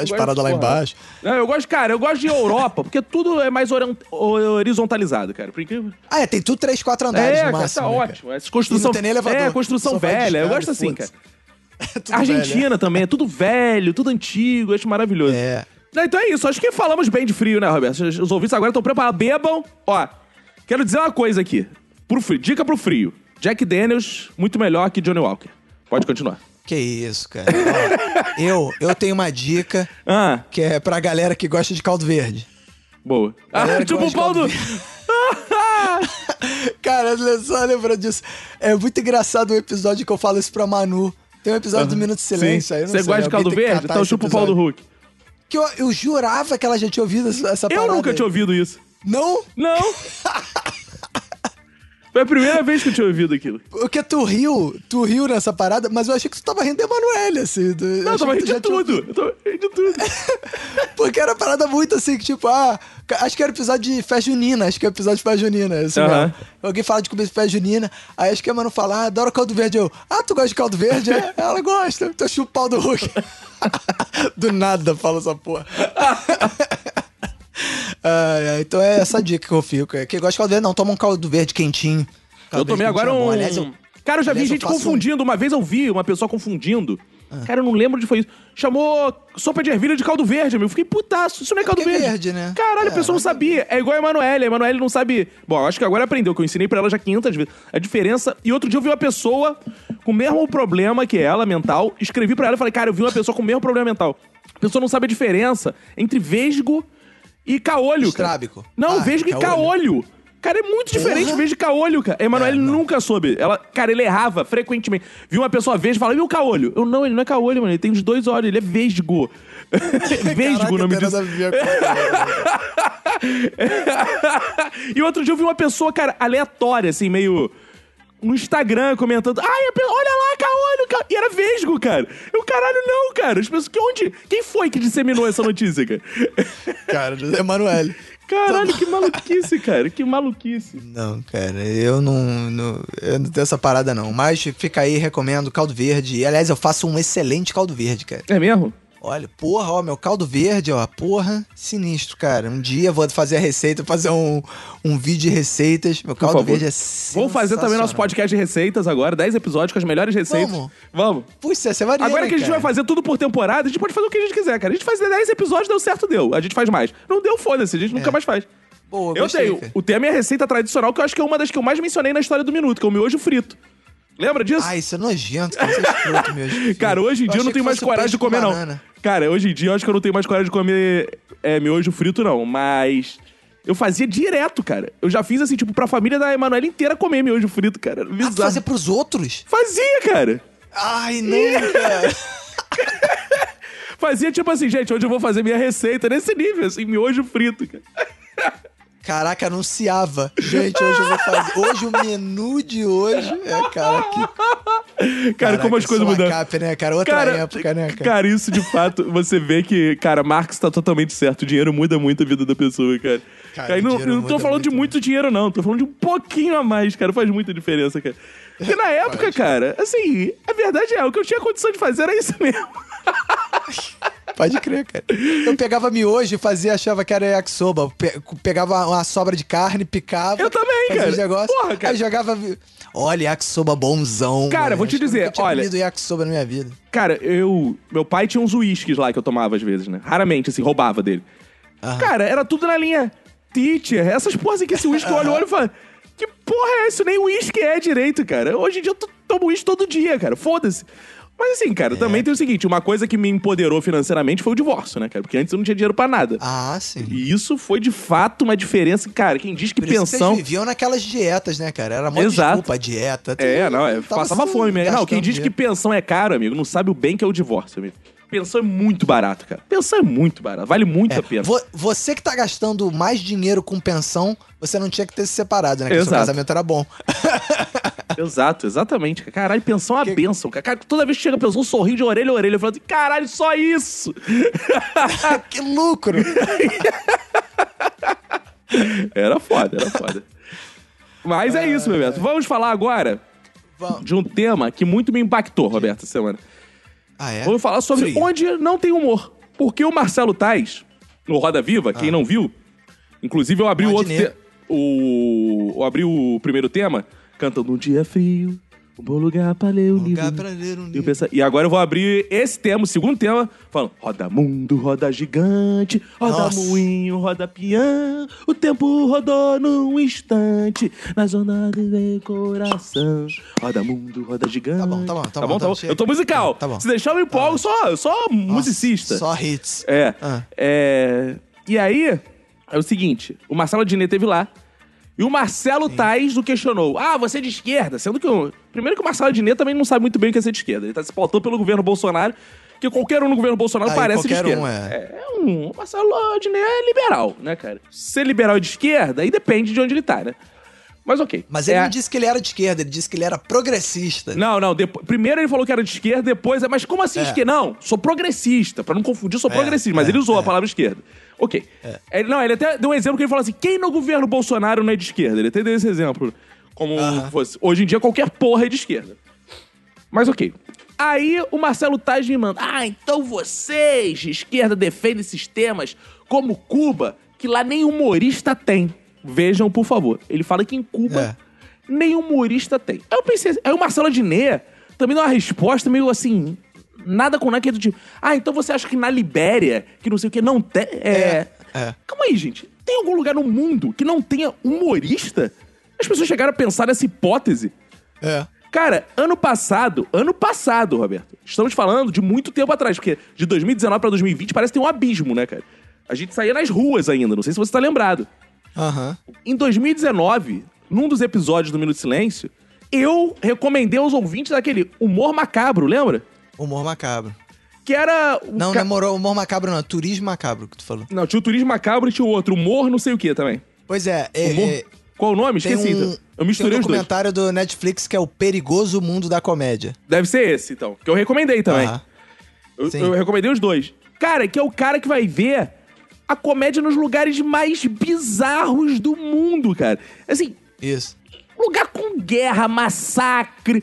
as paradas lá embaixo. Não, eu gosto de Europa, porque tudo é mais horizontalizado, cara. Por incrível. Ah, é, tem tudo 3-4 andares no máximo. Tá ótimo. Cara. Construção, não tem nem elevador. É, construção velha. Eu gosto assim, cara. Argentina velho, também, é tudo velho, tudo antigo. Eu acho maravilhoso. É. Então é isso, acho que falamos bem de frio, né, Roberto? Os ouvintes agora estão preparados, bebam. Ó, quero dizer uma coisa aqui. Dica pro frio. Jack Daniels, muito melhor que Johnny Walker. Pode continuar. Que isso, cara. Ó, eu tenho uma dica que é pra galera que gosta de caldo verde. Boa. Tipo o pau do... Cara, só lembrando disso. É muito engraçado o episódio que eu falo isso pra Manu. Tem um episódio do Minuto de Silêncio aí. Você gosta de caldo verde? Então chupa o pau do Hulk. Que eu jurava que ela já tinha ouvido essa parada. Eu nunca tinha ouvido isso. Não? Não. Foi a primeira vez que eu tinha ouvido aquilo. Porque tu riu nessa parada, mas eu achei que tu tava rindo da Emanuele, assim. Não, eu tava rindo de tudo. Eu tava rindo de tudo. Porque era uma parada muito assim, que tipo, acho que era episódio de festa junina, assim, né? Alguém fala de comer festa junina, aí acho que a Manu fala, adoro caldo verde. Eu, tu gosta de caldo verde? Ela gosta, então chupa o pau do Hulk. Do nada fala essa porra. Então é essa dica que eu fico. Quem gosta de caldo verde, não, toma um caldo verde quentinho. Eu tomei agora um... Cara, eu já vi gente confundindo. Uma vez eu vi uma pessoa confundindo. Cara, eu não lembro onde foi isso. Chamou sopa de ervilha de caldo verde, meu. Fiquei putaço. Isso não é caldo verde. É verde, né? Caralho, a pessoa não sabia. É igual a Emanuele. A Emanuele não sabe... Bom, acho que agora aprendeu, que eu ensinei pra ela já 500 vezes. A diferença... E outro dia eu vi uma pessoa com o mesmo problema que ela, mental. Escrevi pra ela e falei, cara, eu vi uma pessoa com o mesmo problema mental. A pessoa não sabe a diferença entre vesgo e caolho. Estrábico. Não, vesgo e caolho. Cara, é muito diferente vesgo e caolho, cara. A Emanuele nunca soube. Cara, ele errava frequentemente. Viu uma pessoa vesgo e falava, e o caolho? Eu, não, ele não é caolho, mano. Ele tem os dois olhos, ele é vesgo. Vesgo o nome disso. E outro dia eu vi uma pessoa, cara, aleatória, assim, meio... no Instagram, comentando, olha lá, caolho, e era vesgo, cara. Eu, caralho, não, cara. As pessoas, quem foi que disseminou essa notícia, cara? Cara, Emanuele. Caralho, que maluquice, cara. Que maluquice. Não, cara, eu não tenho essa parada, não. Mas fica aí, recomendo caldo verde. E, aliás, eu faço um excelente caldo verde, cara. É mesmo? Olha, porra, ó, meu caldo verde, ó, porra, sinistro, cara. Um dia vou fazer a receita, fazer um vídeo de receitas. Meu caldo verde é sensacional. Vamos fazer também nosso podcast de receitas agora, 10 episódios com as melhores receitas. Vamos. Puxa, você varia, agora que a gente vai fazer tudo por temporada, a gente pode fazer o que a gente quiser, cara. A gente faz 10 episódios, deu certo, deu. A gente faz mais. Não deu, foda-se, a gente nunca mais faz. Boa, eu tenho. O tema é a receita tradicional, que eu acho que é uma das que eu mais mencionei na história do Minuto, que é o miojo frito. Lembra disso? Ah, isso é nojento. Isso é escroto, meu Deus. Cara, hoje em dia eu não tenho mais coragem de comer, não. Cara, hoje em dia eu acho que eu não tenho mais coragem de comer miojo frito, não. Mas eu fazia direto, cara. Eu já fiz assim, tipo, pra família da Emanuele inteira comer miojo frito, cara. Bizarro. Ah, fazer pros outros? Fazia, cara. Ai, não, cara. Fazia tipo assim, gente, hoje eu vou fazer minha receita nesse nível, assim, miojo frito, cara. Caraca, anunciava. Gente, hoje eu vou fazer. Hoje o menu de hoje é, cara, que... Cara, como as coisas mudaram. Cap, né, cara? Outra época, né, cara? Cara, isso de fato, você vê que, cara, Marx tá totalmente certo. O dinheiro muda muito a vida da pessoa, cara. Cara, não tô falando de muito dinheiro, não. Tô falando de um pouquinho a mais, cara. Faz muita diferença, cara. Porque na época, cara, assim, a verdade é, o que eu tinha condição de fazer era isso mesmo. Pode crer, cara. Eu pegava miojo e fazia, achava que era yakisoba. Pegava uma sobra de carne, picava. Eu também, cara. Porra, cara. Aí jogava... Olha, yakisoba bonzão. Cara, mano, vou te dizer, eu tinha comido yakisoba na minha vida. Cara, meu pai tinha uns uísques lá que eu tomava às vezes, né? Raramente, assim, roubava dele. Aham. Cara, era tudo na linha teacher. Essas porras assim que esse uísque eu olho e falo... Que porra é isso? Nem uísque é direito, cara. Hoje em dia eu tomo uísque todo dia, cara. Foda-se. Mas assim, cara, também tem o seguinte, uma coisa que me empoderou financeiramente foi o divórcio, né, cara? Porque antes eu não tinha dinheiro pra nada. Ah, sim. E isso foi, de fato, uma diferença, cara, quem diz que por pensão... Por isso vocês viviam naquelas dietas, né, cara? Era uma desculpa a dieta. Passava fome mesmo. Não, quem diz que pensão é caro, amigo, não sabe o bem que é o divórcio, amigo. Pensão é muito barato, cara. Pensão é muito barato. Vale muito a pena. Você que tá gastando mais dinheiro com pensão, você não tinha que ter se separado, né? Porque o seu casamento era bom. Exato, exatamente. Caralho, pensão é uma bênção, cara. Toda vez que chega a pensão, um sorriso de orelha a orelha. Eu falo assim, caralho, só isso! Que lucro! Era foda, era foda. Mas é isso, Roberto. Vamos falar agora de um tema que muito me impactou, Roberto, essa semana. Ah, é? Vou falar sobre onde não tem humor. Porque o Marcelo Tas, no Roda Viva, quem não viu, inclusive eu abri eu abri o primeiro tema, cantando um dia frio, um bom lugar pra ler um livro. E agora eu vou abrir esse tema, o segundo tema, falando roda mundo, roda gigante, roda moinho, roda pião, o tempo rodou num instante, na zona do meu coração. Roda mundo, roda gigante. Tá bom. Eu tô musical. Tá bom. Se deixar eu me empolgo, só musicista. Só hits. E aí, é o seguinte, o Marcelo Adnet esteve lá, e o Marcelo Tas o questionou. Ah, você é de esquerda? Sendo que primeiro que o Marcelo Adnet também não sabe muito bem o que é ser de esquerda. Ele tá se pautando pelo governo Bolsonaro, que qualquer um no governo Bolsonaro parece de esquerda. O Marcelo Adnet é liberal, né, cara? Ser liberal de esquerda, aí depende de onde ele tá, né? Mas ok. Mas ele não disse que ele era de esquerda, ele disse que ele era progressista. Não. Primeiro ele falou que era de esquerda, depois... Mas como assim esquerda? Não, sou progressista. Pra não confundir, sou progressista. Mas ele usou a palavra esquerda. Ok. Ele até deu um exemplo que ele falou assim, quem no governo Bolsonaro não é de esquerda? Ele até deu esse exemplo. Como fosse... Hoje em dia qualquer porra é de esquerda. Mas ok. Aí o Marcelo Tas me manda, então vocês de esquerda defendem sistemas como Cuba, que lá nem humorista tem. Vejam, por favor. Ele fala que em Cuba nem humorista tem. Aí eu pensei assim, aí o Marcelo Adnet também deu uma resposta meio assim, nada com nada, que é do tipo, então você acha que na Libéria, que não sei o que, não tem... Calma aí, gente. Tem algum lugar no mundo que não tenha humorista? As pessoas chegaram a pensar nessa hipótese. Cara, ano passado, Roberto, estamos falando de muito tempo atrás, porque de 2019 pra 2020 parece que tem um abismo, né, cara? A gente saía nas ruas ainda, não sei se você tá lembrado. Em 2019, num dos episódios do Minuto de Silêncio, eu recomendei aos ouvintes aquele Humor Macabro, lembra? Humor Macabro. Que era... Não, demorou. Humor Macabro não, Turismo Macabro que tu falou. Não, tinha o Turismo Macabro e tinha o outro, Humor não sei o que também. Pois é. Qual o nome? Esqueci. Então. Eu misturei os dois. Tem um documentário do Netflix que é O Perigoso Mundo da Comédia. Deve ser esse, então. Que eu recomendei também. Eu recomendei os dois. Cara, que é o cara que vai ver... a comédia nos lugares mais bizarros do mundo, cara. Assim, isso. Lugar com guerra, massacre,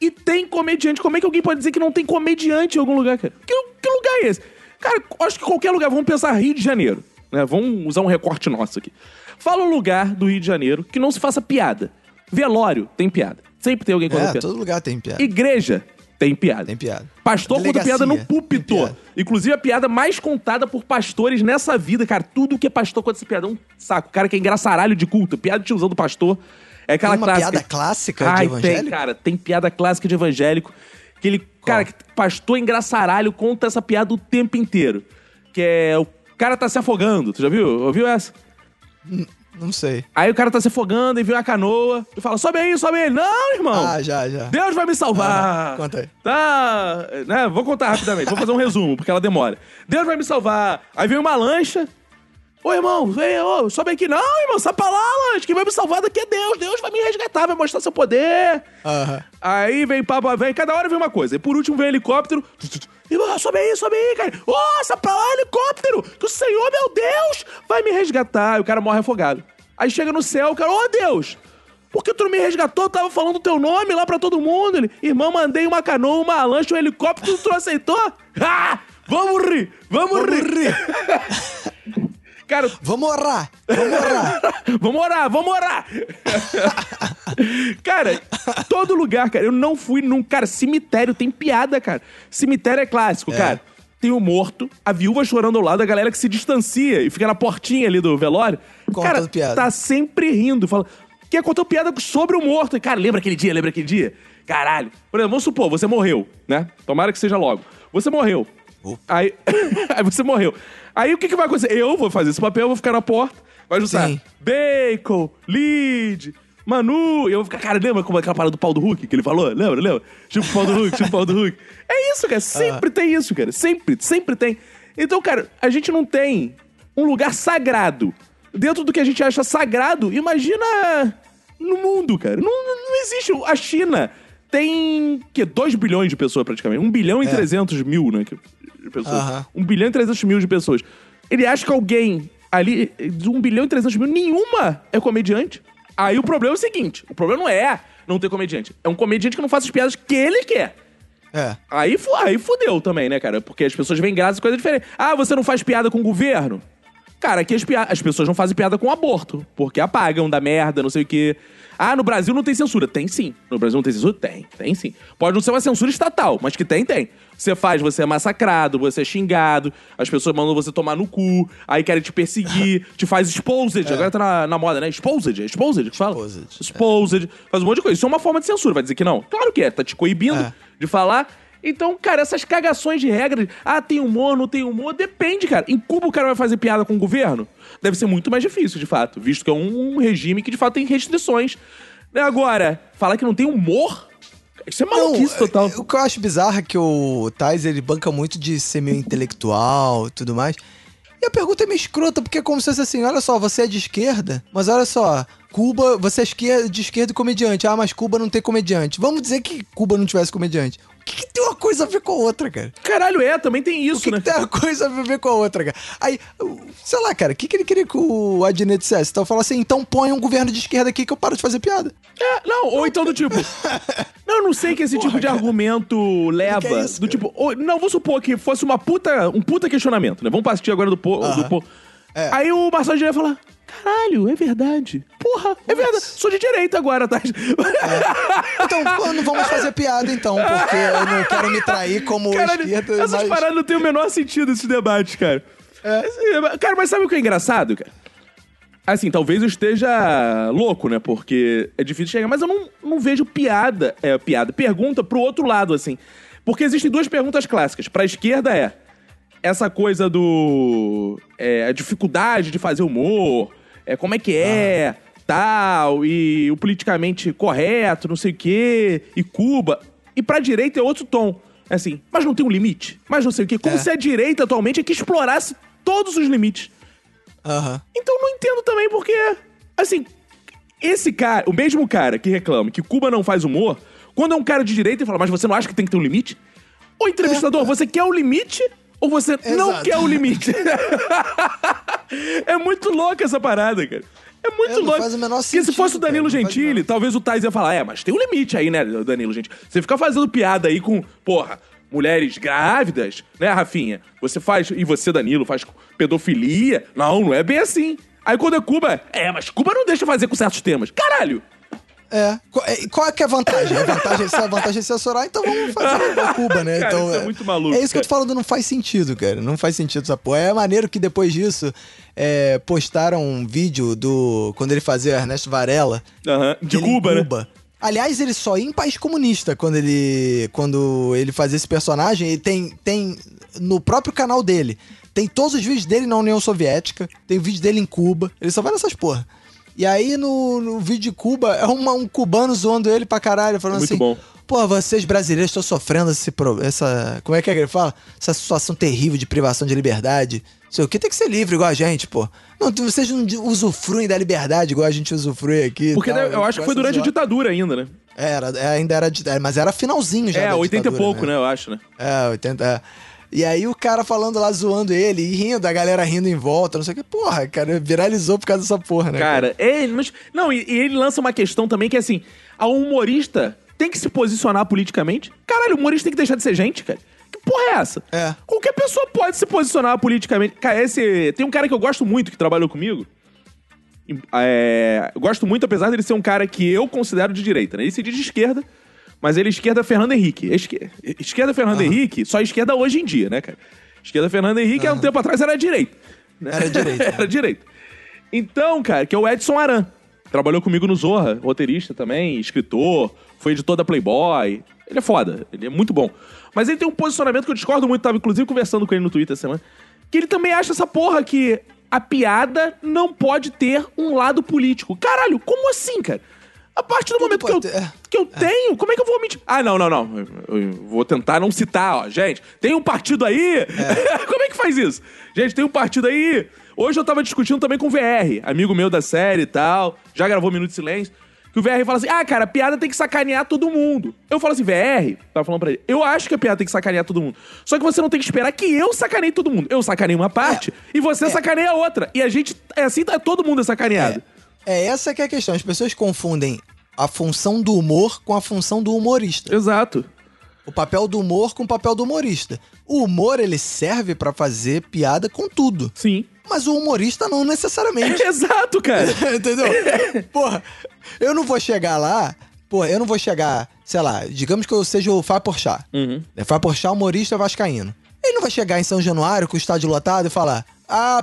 e tem comediante. Como é que alguém pode dizer que não tem comediante em algum lugar, cara? Que lugar é esse? Cara, acho que qualquer lugar, vamos pensar Rio de Janeiro, né? Vamos usar um recorte nosso aqui. Fala um lugar do Rio de Janeiro que não se faça piada. Velório, tem piada. Sempre tem alguém contando piada. Todo lugar tem piada. Igreja, tem piada. Tem piada. Pastor conta piada no púlpito. Inclusive a piada mais contada por pastores nessa vida, cara. Tudo que é pastor conta essa piada. É um saco. Cara que é engraçaralho de culto. Piada de tiozão do pastor. É aquela tem uma clássica. Piada clássica de evangélico? Tem, cara. Tem piada clássica de evangélico. Que ele, cara, que pastor engraçaralho conta essa piada o tempo inteiro. Que é... O cara tá se afogando. Tu já viu? Ouviu essa? Não sei. Aí o cara tá se afogando e vê uma canoa e fala, sobe aí, sobe aí. Não, irmão. Ah, já. Deus vai me salvar. Ah, conta aí. Tá, né? Vou contar rapidamente. Vou fazer um resumo, porque ela demora. Deus vai me salvar. Aí vem uma lancha. Ô, irmão, vem, ô, sobe aqui. Não, irmão, sai pra lá, lancha. Quem vai me salvar daqui é Deus. Deus vai me resgatar, vai mostrar seu poder. Aham. Aí vem papo, vem. Cada hora vem uma coisa. E por último vem helicóptero. Irmão, sobe aí, cara. Ô, sai pra lá, helicóptero. Que o Senhor, meu Deus, vai me resgatar. E o cara morre afogado. Aí chega no céu, o cara, ô, Deus, por que tu não me resgatou? Eu tava falando o teu nome lá pra todo mundo. Ele, irmão, mandei uma canoa, uma lancha, um helicóptero, tu não aceitou? Ah, vamos rir. Cara, vamos orar. Cara, todo lugar, cara. Eu não fui num... Cara, cemitério tem piada, cara. Cemitério é clássico, cara. Tem o morto, a viúva chorando ao lado, a galera que se distancia e fica na portinha ali do velório. Cara, tá sempre rindo. Fala, quer contar piada sobre o morto. Cara, lembra aquele dia? Caralho. Por exemplo, vamos supor, você morreu, né? Tomara que seja logo. Você morreu. Aí você morreu. Aí o que vai acontecer? Eu vou fazer esse papel, eu vou ficar na porta, vai juntar Bacon, Lead, Manu. E eu vou ficar, cara, lembra como aquela parada do pau do Hulk que ele falou? Lembra? Tipo o pau do Hulk. É isso, cara. Sempre tem isso, cara. Sempre tem. Então, cara, a gente não tem um lugar sagrado. Dentro do que a gente acha sagrado, imagina no mundo, cara. Não existe. A China tem, 2 bilhões de pessoas praticamente. 1 bilhão e 300 mil, né? De pessoas. 1 bilhão e 300 mil de pessoas. Ele acha que alguém ali, 1 bilhão e 300 mil, nenhuma é comediante. Aí o problema é o seguinte, o problema não é não ter comediante, é um comediante que não faça as piadas que ele quer. Aí fudeu também, né, cara? Porque as pessoas veem graça e coisa diferente. Ah, você não faz piada com o governo? Cara, aqui as pessoas não fazem piada com aborto, porque apagam da merda, não sei o quê. Ah, no Brasil não tem censura. Tem sim. No Brasil não tem censura? Tem sim. Pode não ser uma censura estatal, mas que tem. Você é massacrado, você é xingado, as pessoas mandam você tomar no cu, aí querem te perseguir, te faz exposed. Agora tá na moda, né? Exposed, que fala? Exposed. Faz um monte de coisa. Isso é uma forma de censura, vai dizer que não? Claro que é, tá te coibindo de falar. Então, cara, essas cagações de regras... Ah, tem humor, não tem humor... Depende, cara. Em Cuba o cara vai fazer piada com o governo? Deve ser muito mais difícil, de fato. Visto que é um regime que, de fato, tem restrições. Agora, falar que não tem humor... Isso é maluquice total. O que eu acho bizarro é que o Tais, ele banca muito de ser meio intelectual e tudo mais. E a pergunta é meio escrota, porque é como se fosse assim... Olha só, você é de esquerda, mas olha só... Cuba, você é de esquerda e comediante. Ah, mas Cuba não tem comediante. Vamos dizer que Cuba não tivesse comediante. Que tem uma coisa a ver com a outra, cara? Caralho, também tem isso, né? Que tem uma coisa a ver com a outra, cara? Aí, sei lá, cara, o que ele queria que o Adnet dissesse? Então fala assim, então põe um governo de esquerda aqui que eu paro de fazer piada. Ou então do tipo... não sei que esse tipo de argumento leva. Que é isso, do tipo... vou supor que fosse um puta questionamento, né? Vamos partir agora do Aí o Marcelo Adnet vai falar... Caralho, é verdade. Porra, é verdade. Sou de direita agora, tá? Então, não vamos fazer piada, então, porque eu não quero me trair como esquerda. Essas paradas não tem o menor sentido, esse debate, cara. Cara, mas sabe o que é engraçado, cara? Assim, talvez eu esteja louco, né? Porque é difícil chegar, mas eu não vejo piada. Pergunta pro outro lado, assim. Porque existem duas perguntas clássicas. Pra esquerda é essa coisa do... a dificuldade de fazer humor... como é que é, tal, e o politicamente correto, não sei o quê, e Cuba. E pra direita é outro tom. É assim, mas não tem um limite, mas não sei o quê. Como se a direita atualmente é que explorasse todos os limites. Então não entendo também porque, assim, esse cara, o mesmo cara que reclama que Cuba não faz humor, quando é um cara de direita e fala, mas você não acha que tem que ter um limite? Ô, entrevistador, você quer o limite ou você não quer o limite? É muito louca essa parada, cara. É muito louco. Faz o menor sentido, porque se fosse o Danilo Gentili, talvez o Tais ia falar, mas tem um limite aí, né, Danilo Gentili? Você fica fazendo piada aí com, mulheres grávidas, né, Rafinha? Você faz, e você, Danilo, faz pedofilia. Não, não é bem assim. Aí quando é Cuba, mas Cuba não deixa fazer com certos temas. Caralho! É. Qual é que é a vantagem? A vantagem é censurar, então vamos fazer pra Cuba, né? Cara, então, isso é muito maluco. É isso que eu tô falando, não faz sentido, cara. Não faz sentido essa porra. É maneiro que depois disso postaram um vídeo do... Quando ele fazia Ernesto Varela. De Cuba, né? Cuba. Aliás, ele só ia em país comunista quando ele fazia esse personagem. Ele tem no próprio canal dele. Tem todos os vídeos dele na União Soviética. Tem o vídeo dele em Cuba. Ele só vai nessas porra. E aí, no vídeo de Cuba, é um cubano zoando ele pra caralho, falando muito assim... Bom. Pô, vocês brasileiros estão sofrendo essa... Como é que ele fala? Essa situação terrível de privação de liberdade. Não sei o que, tem que ser livre igual a gente, pô. Não, vocês não usufruem da liberdade igual a gente usufrui aqui. Porque tal, eu acho que foi durante a ditadura ainda, né? Ainda era, mas era finalzinho já da ditadura. 80 e pouco, né? Eu acho, né? 80... E aí o cara falando lá, zoando ele e rindo, a galera rindo em volta, não sei o que. Porra, cara, viralizou por causa dessa porra, né? Cara? Mas ele lança uma questão também que é assim, o humorista tem que se posicionar politicamente? Caralho, o humorista tem que deixar de ser gente, cara. Que porra é essa? Qualquer pessoa pode se posicionar politicamente. Cara, tem um cara que eu gosto muito, que trabalhou comigo. Eu gosto muito, apesar dele ser um cara que eu considero de direita, né? Ele se diz de esquerda. Mas ele é esquerda Fernando Henrique. Esquerda Fernando Henrique, só esquerda hoje em dia, né, cara? Esquerda Fernando Henrique, há um tempo atrás, era direita. Né? Era direita. Era direita. Então, cara, que é o Edson Aran. Trabalhou comigo no Zorra, roteirista também, escritor, foi editor da Playboy. Ele é foda, ele é muito bom. Mas ele tem um posicionamento que eu discordo muito, tava inclusive conversando com ele no Twitter essa semana, que ele também acha essa porra que a piada não pode ter um lado político. Caralho, como assim, cara? A partir do momento que eu tenho, como é que eu vou mentir? Não. Eu vou tentar não citar, ó. Gente, tem um partido aí... Como é que faz isso? Gente, tem um partido aí... Hoje eu tava discutindo também com o VR, amigo meu da série e tal, já gravou Minuto de Silêncio, que o VR fala assim, cara, a piada tem que sacanear todo mundo. Eu falo assim, VR, tava falando pra ele, eu acho que a piada tem que sacanear todo mundo. Só que você não tem que esperar que eu sacaneie todo mundo. Eu sacaneio uma parte e você sacaneia a outra. E a gente... É assim, todo mundo é sacaneado. Essa que é a questão. As pessoas confundem a função do humor com a função do humorista. Exato. O papel do humor com o papel do humorista. O humor, ele serve pra fazer piada com tudo. Sim. Mas o humorista não necessariamente. Exato, cara. Entendeu? Porra, eu não vou chegar lá... sei lá, digamos que eu seja o Fábio Porchat. Fábio Porchat, humorista vascaíno. Ele não vai chegar em São Januário com o estádio lotado e falar...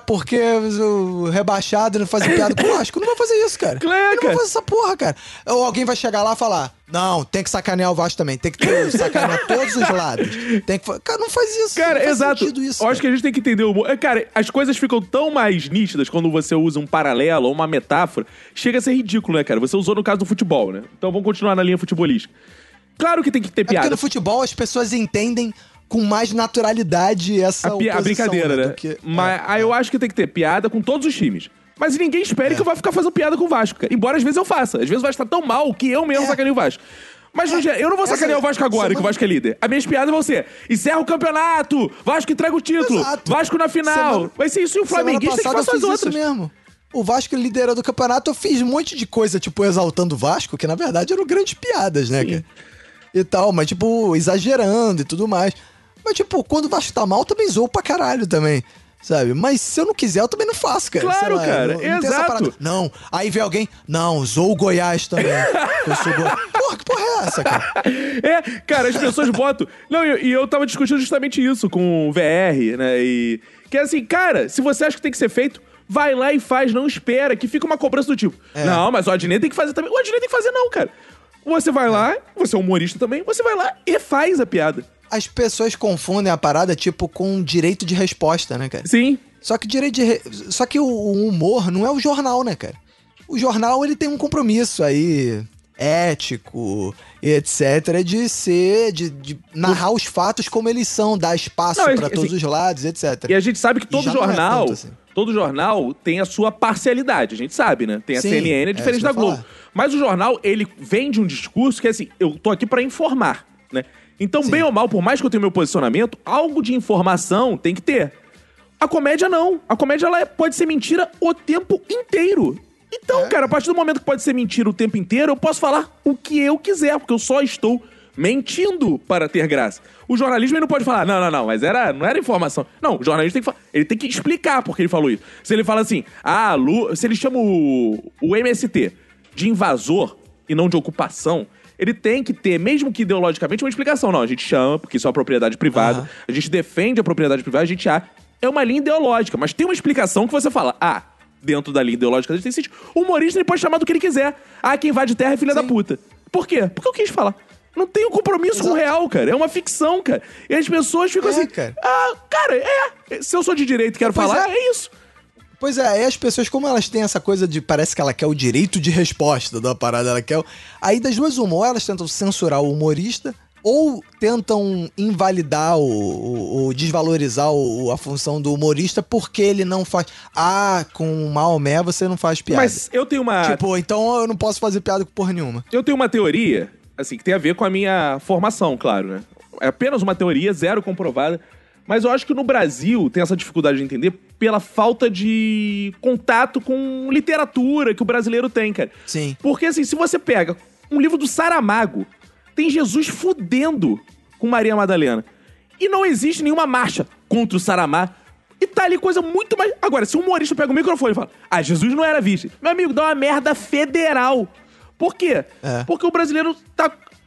porque o rebaixado não fazia piada com o Vasco. Não vai fazer isso, cara. Claro, eu não vou fazer essa porra, cara. Ou alguém vai chegar lá e falar, não, tem que sacanear o Vasco também. Tem que sacanear todos os lados. Tem que... Cara, não faz isso. Cara, não faz sentido isso. Eu acho que a gente tem que entender o humor. Cara, as coisas ficam tão mais nítidas quando você usa um paralelo ou uma metáfora. Chega a ser ridículo, né, cara? Você usou no caso do futebol, né? Então vamos continuar na linha futebolística. Claro que tem que ter piada. Porque no futebol as pessoas entendem... com mais naturalidade essa oposição, a brincadeira, né? Que... Mas aí eu acho que tem que ter piada com todos os times. Mas ninguém espere que eu vá ficar fazendo piada com o Vasco, cara. Embora às vezes eu faça. Às vezes o Vasco tá tão mal que eu mesmo sacaneio o Vasco. Mas eu não vou sacanear o Vasco agora, que o Vasco é líder. As minhas piadas vão ser, encerra o campeonato, Vasco entrega o título, Vasco na final. Vai ser isso e o flamenguista que faz as outras. Mesmo. O Vasco liderando o campeonato, eu fiz um monte de coisa, tipo, exaltando o Vasco, que na verdade eram grandes piadas, né, cara? E tal, mas tipo, exagerando e tudo mais. Mas, tipo, quando o Vasco tá mal, também zoou pra caralho também, sabe? Mas se eu não quiser, eu também não faço, cara. Claro, lá, cara. Não tem essa parada. Não. Aí vem alguém, não, zoou o Goiás também. Porra, que porra é essa, cara? Cara, as pessoas botam... Não, e eu tava discutindo justamente isso com o VR, né? E... Que é assim, cara, se você acha que tem que ser feito, vai lá e faz, não espera, que fica uma cobrança do tipo. Não, mas o Adnet tem que fazer também. O Adnet tem que fazer não, cara. Você vai lá, você é humorista também, você vai lá e faz a piada. As pessoas confundem a parada, tipo, com direito de resposta, né, cara? Sim. Só que o humor não é o jornal, né, cara? O jornal, ele tem um compromisso aí, ético, etc, de narrar os fatos como eles são, dar espaço pra todos os lados, etc. E a gente sabe que todo jornal tem a sua parcialidade, a gente sabe, né? Tem a CNN, é diferente da Globo. Mas o jornal, ele vende um discurso que é assim, eu tô aqui pra informar, né? Então, bem ou mal, por mais que eu tenha meu posicionamento, algo de informação tem que ter. A comédia não. A comédia ela pode ser mentira o tempo inteiro. Então, cara, a partir do momento que pode ser mentira o tempo inteiro, eu posso falar o que eu quiser, porque eu só estou mentindo para ter graça. O jornalismo ele não pode falar, não, mas não era informação. Não, o jornalista tem que, ele tem que explicar porque ele falou isso. Se ele fala assim, se ele chama o MST de invasor e não de ocupação, ele tem que ter, mesmo que ideologicamente, uma explicação. Não, a gente chama, porque isso é uma propriedade privada, a gente defende a propriedade privada, a gente é uma linha ideológica, mas tem uma explicação que você fala, dentro da linha ideológica a gente tem sentido. O humorista ele pode chamar do que ele quiser. Quem invade terra é filha da puta. Por quê? Porque eu quis falar. Não tem um compromisso com o real, cara. É uma ficção, cara. E as pessoas ficam assim... Cara. Se eu sou de direito e quero falar, é isso. Pois é, aí as pessoas, como elas têm essa coisa de... Parece que ela quer o direito de resposta da parada, ela quer... Aí das duas uma, elas tentam censurar o humorista ou tentam invalidar ou desvalorizar a função do humorista porque ele não faz... com Maomé você não faz piada. Mas eu tenho uma... então eu não posso fazer piada com porra nenhuma. Eu tenho uma teoria... Assim, que tem a ver com a minha formação, claro, né? É apenas uma teoria, zero comprovada. Mas eu acho que no Brasil tem essa dificuldade de entender pela falta de contato com literatura que o brasileiro tem, cara. Sim. Porque, assim, se você pega um livro do Saramago, tem Jesus fudendo com Maria Madalena. E não existe nenhuma marcha contra o Saramago. E tá ali coisa muito mais... Agora, se um humorista pega o microfone e fala Jesus não era virgem. Meu amigo, dá uma merda federal. Por quê? Porque o brasileiro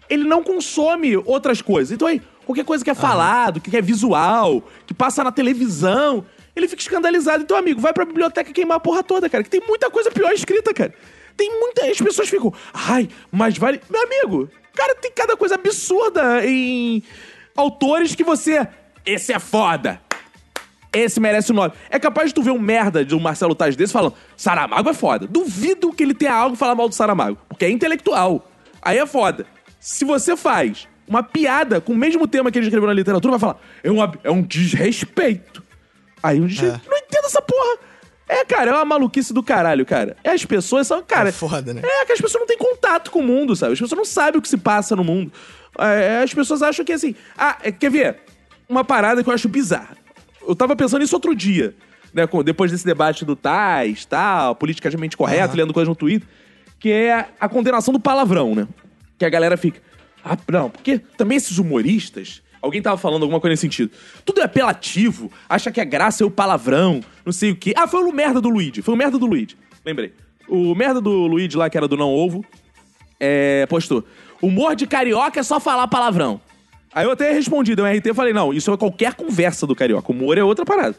ele não consome outras coisas. Então aí, qualquer coisa que é falado, que é visual, que passa na televisão, ele fica escandalizado. Então, amigo, vai pra biblioteca queimar a porra toda, cara, que tem muita coisa pior escrita, cara. Tem muita... As pessoas ficam... mas vale... Meu amigo, cara, tem cada coisa absurda em autores que você... Esse é foda. Esse merece o nome. É capaz de tu ver um merda de um Marcelo Tas desse falando Saramago é foda. Duvido que ele tenha algo pra falar mal do Saramago, porque é intelectual. Aí é foda. Se você faz uma piada com o mesmo tema que ele escreveu na literatura, vai falar é um desrespeito. Aí não entendo essa porra. Cara, é uma maluquice do caralho, cara. As pessoas são, cara... É foda, né? Que as pessoas não têm contato com o mundo, sabe? As pessoas não sabem o que se passa no mundo. As pessoas acham que assim... quer ver? Uma parada que eu acho bizarra. Eu tava pensando nisso outro dia, né? Depois desse debate do Tais, tal, politicamente correto, lendo coisas no Twitter, que é a condenação do palavrão, né? Que a galera fica... Não, porque também esses humoristas... Alguém tava falando alguma coisa nesse sentido. Tudo é apelativo, acha que a graça é o palavrão, não sei o quê. Foi o merda do Luigi, lembrei. O merda do Luigi lá, que era do Não Ovo, postou. Humor de carioca é só falar palavrão. Aí eu até respondi, deu um RT, eu falei, não, isso é qualquer conversa do carioca. Humor é outra parada.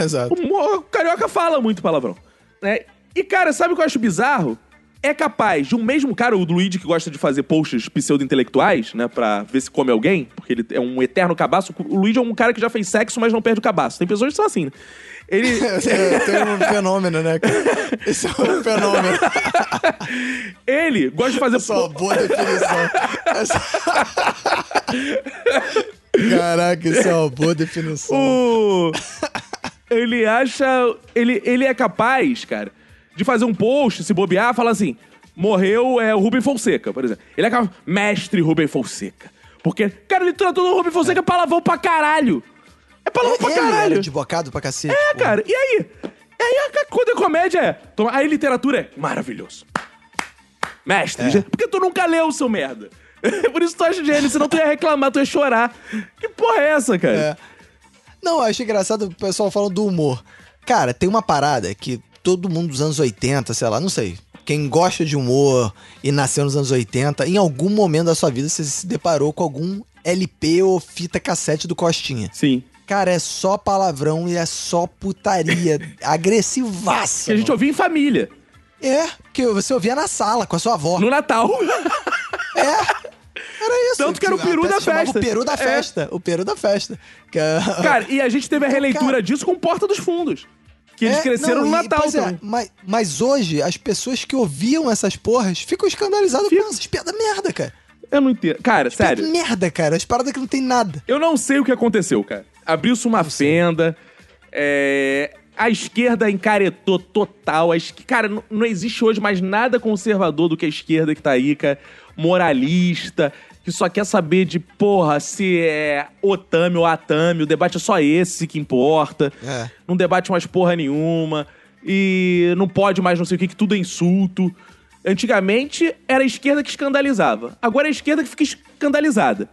Exato. O carioca fala muito palavrão. Né? E, cara, sabe o que eu acho bizarro? É capaz de um mesmo cara, o Luigi, que gosta de fazer posts pseudo-intelectuais, né, pra ver se come alguém, porque ele é um eterno cabaço. O Luigi é um cara que já fez sexo, mas não perde o cabaço. Tem pessoas que são assim, né? Ele... Tem um fenômeno, né? Esse é um fenômeno. Ele gosta de fazer... Só boa definição. Caraca, isso é uma boa definição. Ele acha... Ele é capaz, cara, de fazer um post, se bobear, falar assim... Morreu o Rubem Fonseca, por exemplo. Ele é capaz... Mestre Rubem Fonseca. Porque, cara, ele tratou do Rubem Fonseca palavrão pra caralho. É palavrão pra caralho. Ele é desbocado pra cacete. Cara, e aí? Quando é comédia Aí literatura é maravilhoso. Mestre, porque tu nunca leu, seu merda. Por isso tu acha gênio, senão tu ia reclamar, tu ia chorar. Que porra é essa, cara? Não, eu achei engraçado o pessoal falando do humor. Cara, tem uma parada que todo mundo dos anos 80, sei lá, não sei. Quem gosta de humor e nasceu nos anos 80, em algum momento da sua vida você se deparou com algum LP ou fita cassete do Costinha. Sim. Cara, é só palavrão e é só putaria agressivaça. Que a gente ouvia em família. Que você ouvia na sala, com a sua avó. No Natal. Era isso. Tanto que era o peru da festa. O peru da festa. O peru da festa. Cara, e a gente teve a releitura disso com Porta dos Fundos. Que eles cresceram no Natal também. Mas hoje, as pessoas que ouviam essas porras ficam escandalizadas com essas piadas merda, cara. Eu não entendo. Cara, sério. Que merda, cara. As paradas que não tem nada. Eu não sei o que aconteceu, cara. Abriu-se uma fenda. A esquerda encaretou total. Cara, não existe hoje mais nada conservador do que a esquerda que tá aí, cara. Moralista. que só quer saber de, porra, se é Otame ou Atame, o debate é só esse que importa, não debate mais porra nenhuma, e não pode mais não sei o que tudo é insulto. Antigamente, era a esquerda que escandalizava. Agora é a esquerda que fica escandalizada.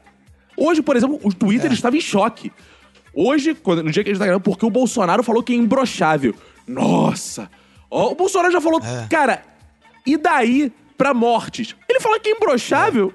Hoje, por exemplo, o Twitter estava em choque. Hoje, no dia que a gente tá gravando, porque o Bolsonaro falou que é imbrochável. Nossa! O Bolsonaro já falou, cara, e daí pra mortes? Ele fala que é imbrochável?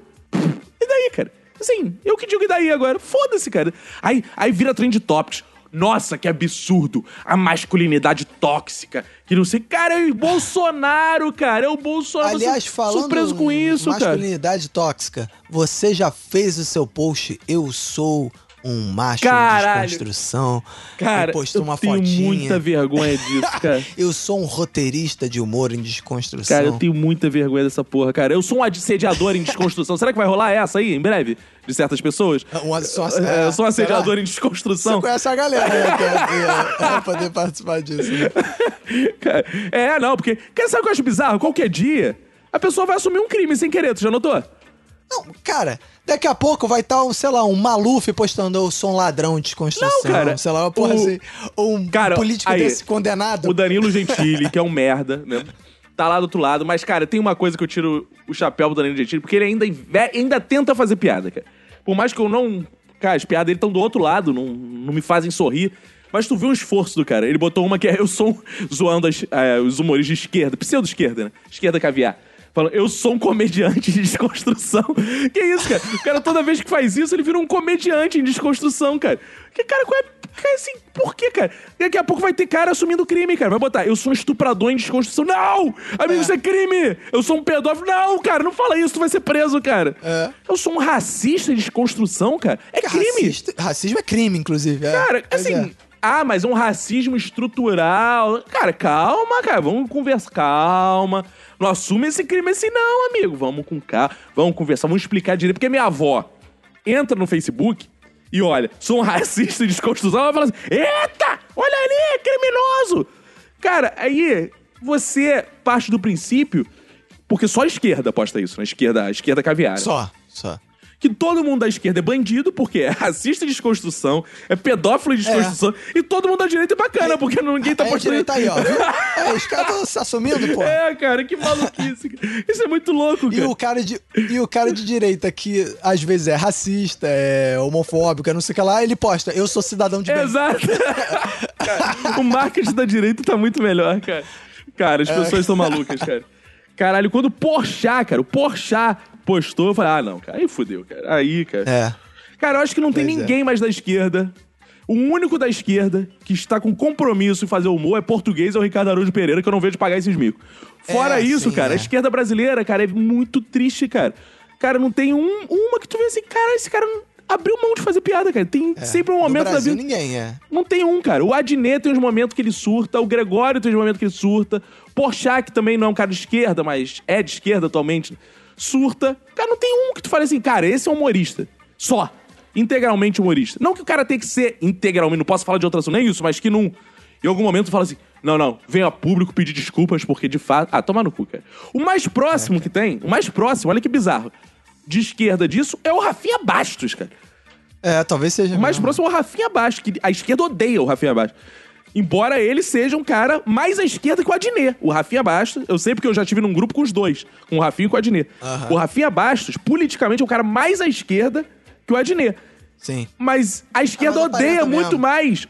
E daí, cara? Assim, eu que digo e daí agora? Foda-se, cara. Aí vira trend topics. Nossa, que absurdo! A masculinidade tóxica, que não sei... Cara, é o Bolsonaro, cara! É o Bolsonaro! Aliás, falando surpreso com isso, masculinidade tóxica, você já fez o seu post "Eu sou um macho de desconstrução"? Cara, eu uma tenho fotinha. Muita vergonha disso, cara. Eu sou um roteirista de humor em desconstrução. Cara, eu tenho muita vergonha dessa porra, cara. Eu sou um assediador em desconstrução. Será que vai rolar essa aí, em breve? De certas pessoas? Eu sou um assediador em desconstrução. Você conhece a galera, né? Pra poder participar disso, né? Cara, porque... Cara, sabe o que eu acho bizarro? Qualquer dia, a pessoa vai assumir um crime sem querer. Tu já notou? Não, cara... Daqui a pouco vai estar, um Maluf postando "eu sou um ladrão de desconstrução". Não, cara. Sei lá, uma porra assim. Ou um político aí, desse condenado. O Danilo Gentili, que é um merda, né? Tá lá do outro lado. Mas, cara, tem uma coisa que eu tiro o chapéu do Danilo Gentili, porque ele ainda tenta fazer piada, cara. Por mais que eu não... Cara, as piadas dele estão do outro lado, não me fazem sorrir. Mas tu vê um esforço do cara. Ele botou uma que é "eu sou um..." zoando os humoristas de esquerda. Pseudo-esquerda, né? Esquerda caviar. Falando, "eu sou um comediante de desconstrução". Que isso, cara? O cara, toda vez que faz isso, ele vira um comediante em desconstrução, cara. Que, cara, qual é... Cara, assim, por quê, cara? Daqui a pouco vai ter cara assumindo crime, cara. Vai botar, "eu sou um estuprador em desconstrução". Não! Amigo, isso é crime! "Eu sou um pedófilo". Não, cara, não fala isso, tu vai ser preso, cara. "Eu sou um racista em desconstrução", cara. É crime. Racismo é crime, inclusive. Cara, assim... Ah, mas um racismo estrutural... Cara, calma, cara. Vamos conversar. Calma. Não assume esse crime assim, não, amigo. Vamos com calma. Vamos conversar. Vamos explicar direito. Porque minha avó entra no Facebook e olha, "sou um racista de desconstrução". Ela fala assim, "eita, olha ali, criminoso". Cara, aí você parte do princípio... Porque só a esquerda posta isso, né? A esquerda caviar. Só. Que todo mundo da esquerda é bandido, porque é racista de desconstrução, é pedófilo de desconstrução, e todo mundo da direita é bacana, porque ninguém tá postando. A direita aí, ó. Os caras estão se assumindo, pô. Cara, que maluquice. Isso é muito louco, cara. E o cara de direita, que às vezes é racista, é homofóbico, é não sei o que lá, ele posta, "eu sou cidadão de bem". Exato. Cara, o marketing da direita tá muito melhor, cara. Cara, as pessoas estão malucas, cara. Caralho, quando o Porchat postou, eu falei, não, cara, aí fudeu, cara. Aí, cara... Cara, eu acho que não tem ninguém mais da esquerda. O único da esquerda que está com compromisso em fazer humor é português, é o Ricardo Araújo Pereira, que eu não vejo pagar esses micos. Fora isso, sim, cara, a esquerda brasileira, cara, é muito triste, cara. Cara, não tem uma que tu vê assim, cara, esse cara abriu mão de fazer piada, cara. Tem sempre um momento da vida... ninguém, Não tem cara. O Adnet tem uns momentos que ele surta, o Gregório tem uns momentos que ele surta, o Porchat, que também não é um cara de esquerda, mas é de esquerda atualmente... surta. Cara, não tem que tu fale assim, cara, esse é humorista. Só. Integralmente humorista. Não que o cara tenha que ser integralmente, não posso falar de outra assunto, nem isso, mas que não... Em algum momento tu fala assim, não, venha a público pedir desculpas, porque de fato... Toma no cu, cara. O mais próximo que tem, olha que bizarro, de esquerda disso, é o Rafinha Bastos, cara. Talvez seja o mais próximo é o Rafinha Bastos, que a esquerda odeia o Rafinha Bastos. Embora ele seja um cara mais à esquerda que o Adnet. O Rafinha Bastos, eu sei porque eu já estive num grupo com os dois. Com o Rafinha e com o Adnet. Uhum. O Rafinha Bastos, politicamente, é um cara mais à esquerda que o Adnet. Sim. Mas a esquerda odeia muito mais...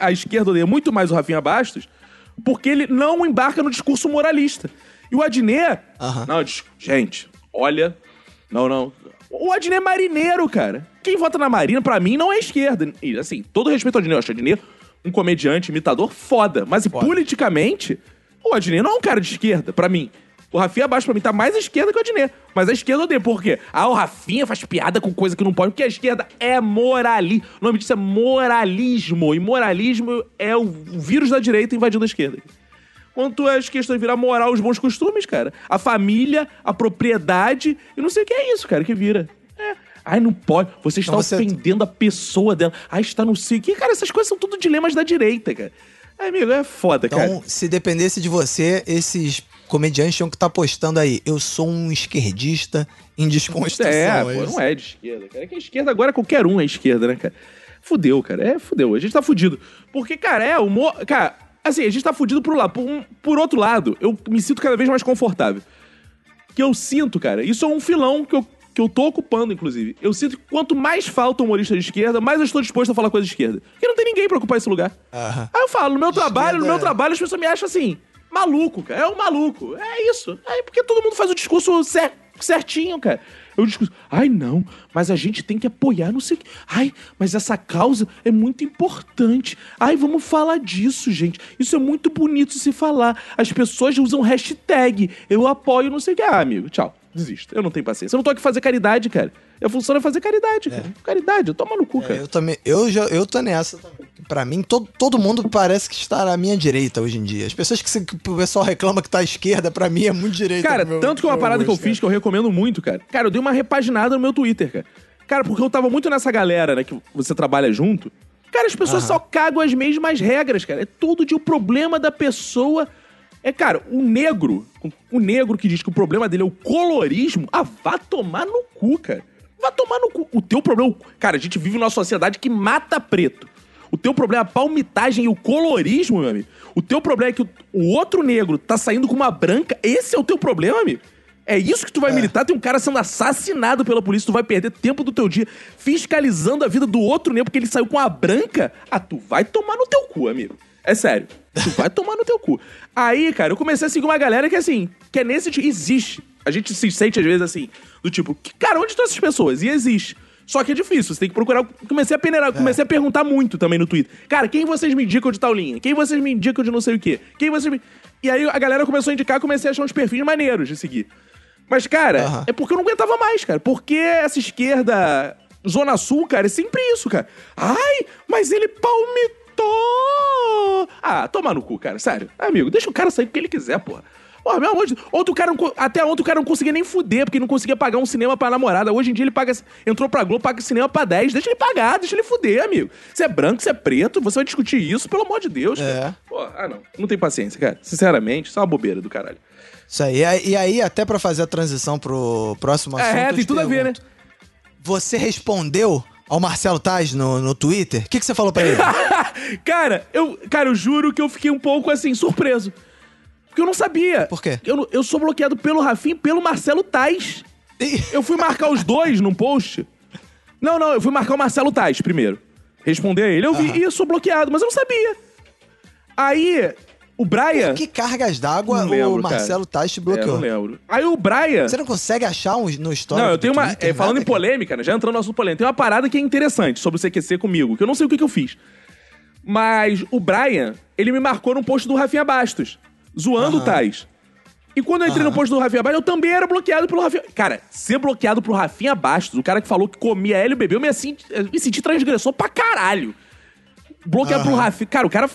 A esquerda odeia muito mais o Rafinha Bastos porque ele não embarca no discurso moralista. E o Adnet... Uhum. Não, gente, olha... Não. O Adnet é marineiro, cara. Quem vota na Marina, pra mim, não é esquerda. E, assim, todo respeito ao Adnet, eu acho o Adnet... um comediante, imitador, foda. Mas politicamente, o Adnet não é um cara de esquerda, pra mim. O Rafinha Bastos, pra mim, tá mais à esquerda que o Adnet. Mas a esquerda odeia. Por quê? O Rafinha faz piada com coisa que não pode. Porque a esquerda é moralismo. O nome disso é moralismo. E moralismo é o vírus da direita invadindo a esquerda. Quanto às questões de virar moral, os bons costumes, cara. A família, a propriedade. Eu não sei o que é isso, cara, que vira. Ai, não pode. Você está ofendendo a pessoa dela. Ai, está não sei o que. Cara, essas coisas são tudo dilemas da direita, cara. Ai, amigo, é foda, cara. Então, se dependesse de você, esses comediantes tinham que estar postando aí, eu sou um esquerdista em desconstrução. É, pô, não é de esquerda, cara. É que a esquerda agora qualquer um é esquerda, né, cara? Fudeu, cara. É, fudeu. A gente tá fudido. Porque, cara, é humor... Cara, assim, a gente tá fudido por outro lado. Eu me sinto cada vez mais confortável. Que eu sinto, cara... Isso é um filão que eu tô ocupando, inclusive. Eu sinto que quanto mais falta humorista de esquerda, mais eu estou disposto a falar coisa de esquerda. Porque não tem ninguém pra ocupar esse lugar. Aham. Aí eu falo, no meu trabalho, as pessoas me acham assim... Maluco, cara. É um maluco. É isso. É porque todo mundo faz o discurso certinho, cara. Eu discuto, ai não, mas a gente tem que apoiar, não sei o que. Ai, mas essa causa é muito importante. Ai, vamos falar disso, gente. Isso é muito bonito se falar. As pessoas usam hashtag, eu apoio, não sei o que. Ah, amigo, tchau. Desisto. Eu não tenho paciência. Eu não tô aqui fazer caridade, cara. A função é fazer caridade, cara. É. Caridade, eu tomo no cu, cara. Eu também, eu tô nessa também. Pra mim, todo mundo parece que está à minha direita hoje em dia. As pessoas que o pessoal reclama que tá à esquerda, pra mim é muito direita. Cara, tanto que uma parada que eu fiz, que eu recomendo muito, cara. Cara, eu dei uma repaginada no meu Twitter, cara. Cara, porque eu tava muito nessa galera, né, que você trabalha junto. Cara, as pessoas só cagam as mesmas regras, cara. É todo dia o problema da pessoa... É, cara, o negro que diz que o problema dele é o colorismo, vá tomar no cu, cara. Vá tomar no cu. O teu problema... Cara, a gente vive numa sociedade que mata preto. O teu problema é a palmitagem e o colorismo, meu amigo. O teu problema é que o outro negro tá saindo com uma branca. Esse é o teu problema, amigo. É isso que tu vai militar? Tem um cara sendo assassinado pela polícia, tu vai perder tempo do teu dia fiscalizando a vida do outro negro porque ele saiu com a branca? Ah, tu vai tomar no teu cu, amigo. É sério. Tu vai tomar no teu cu. Aí, cara, eu comecei a seguir uma galera que, assim, que é nesse... Existe. A gente se sente, às vezes, assim, do tipo, cara, onde estão essas pessoas? E existe. Só que é difícil, você tem que procurar... Comecei a peneirar, comecei a perguntar muito também no Twitter. Cara, quem vocês me indicam de tal linha? Quem vocês me indicam de não sei o quê? Quem vocês me... E aí a galera começou a indicar, comecei a achar uns perfis maneiros de seguir. Mas, cara, é porque eu não aguentava mais, cara. Porque essa esquerda... Zona Sul, cara, é sempre isso, cara. Ai, mas ele palmitou! Ah, toma no cu, cara, sério. Amigo, deixa o cara sair porque ele quiser, porra. Porra, meu amor de Deus. Até ontem o cara não conseguia nem fuder, porque não conseguia pagar um cinema pra namorada. Hoje em dia ele paga... Entrou pra Globo, paga cinema pra 10. Deixa ele pagar, deixa ele fuder, amigo. Você é branco, você é preto, você vai discutir isso, pelo amor de Deus, cara. Porra, não. Não tem paciência, cara. Sinceramente, isso é uma bobeira do caralho. Isso aí. E aí, até pra fazer a transição pro próximo assunto... É, tem tudo a ver, né? Você respondeu ao Marcelo Tas no Twitter? O que você falou pra ele? Cara, eu juro que eu fiquei um pouco, assim, surpreso. Porque eu não sabia. Por quê? Eu sou bloqueado pelo Rafinha e pelo Marcelo Tas. Eu fui marcar os dois num post. Não, eu fui marcar o Marcelo Tas primeiro. Responder a ele. Eu vi, e eu sou bloqueado, mas eu não sabia. Aí... O Brian... Por que cargas d'água o Marcelo Tas te bloqueou? Eu não lembro. Aí o Brian... Você não consegue achar no histórico? Não, eu tenho uma... Twitter, falando em polêmica, né? Já entrando no assunto polêmico. Tem uma parada que é interessante sobre o CQC comigo, que eu não sei o que eu fiz. Mas o Brian, ele me marcou num post do Rafinha Bastos, zoando o Tais. E quando eu entrei no post do Rafinha Bastos, eu também era bloqueado pelo Rafinha... Cara, ser bloqueado pro Rafinha Bastos, o cara que falou que comia LBB, eu me senti transgressor pra caralho. Bloqueado pelo Rafinha... Cara, o cara...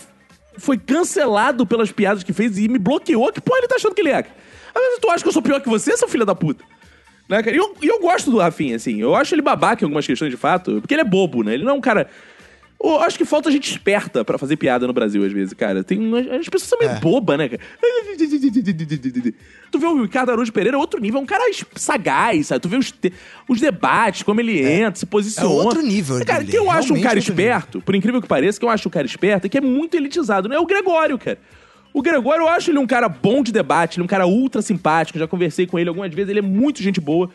Foi cancelado pelas piadas que fez e me bloqueou. Que porra ele tá achando que ele é? Às vezes tu acha que eu sou pior que você, seu filho da puta? Né, cara? E eu gosto do Rafinha, assim. Eu acho ele babaca em algumas questões, de fato. Porque ele é bobo, né? Ele não é um cara... Eu acho que falta gente esperta pra fazer piada no Brasil, às vezes, cara. As pessoas são meio bobas, né, cara? Tu vê o Ricardo Araújo Pereira, é outro nível. É um cara sagaz, sabe? Tu vê os debates, como ele entra, se posiciona. É outro nível. Cara, que eu acho um cara esperto, nível. Por incrível que pareça, que eu acho um cara esperto e que é muito elitizado, né? É o Gregório, cara. O Gregório, eu acho ele um cara bom de debate, ele é um cara ultra simpático. Já conversei com ele algumas vezes, ele é muito gente boa.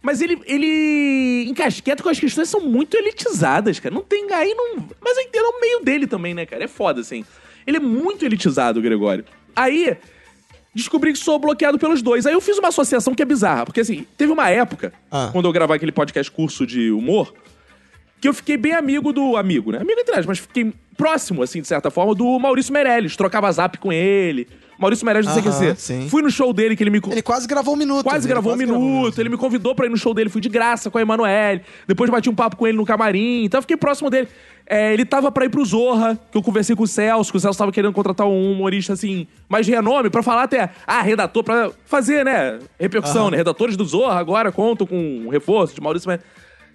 Mas ele encasqueta com as questões são muito elitizadas, cara. Não tem... Aí não... Mas eu entendo o meio dele também, né, cara? É foda, assim. Ele é muito elitizado, o Gregório. Aí, descobri que sou bloqueado pelos dois. Aí eu fiz uma associação que é bizarra. Porque, assim, teve uma época, quando eu gravava aquele podcast curso de humor, que eu fiquei bem amigo do... Amigo, né? Amigo entre nós, mas fiquei próximo, assim, de certa forma, do Maurício Meirelles. Trocava zap com ele... Maurício Meirelles do CQC. Sim. Fui no show dele que ele me... Ele quase gravou um minuto. Quase gravou um minuto. Ele me convidou pra ir no show dele. Fui de graça com a Emanuele. Depois bati um papo com ele no camarim. Então eu fiquei próximo dele. Ele tava pra ir pro Zorra, que eu conversei com o Celso. Que o Celso tava querendo contratar um humorista, assim, mais de renome. Pra falar até... redator. Pra fazer, né? Repercussão, né? Redatores do Zorra agora contam com um reforço de Maurício Meirelles.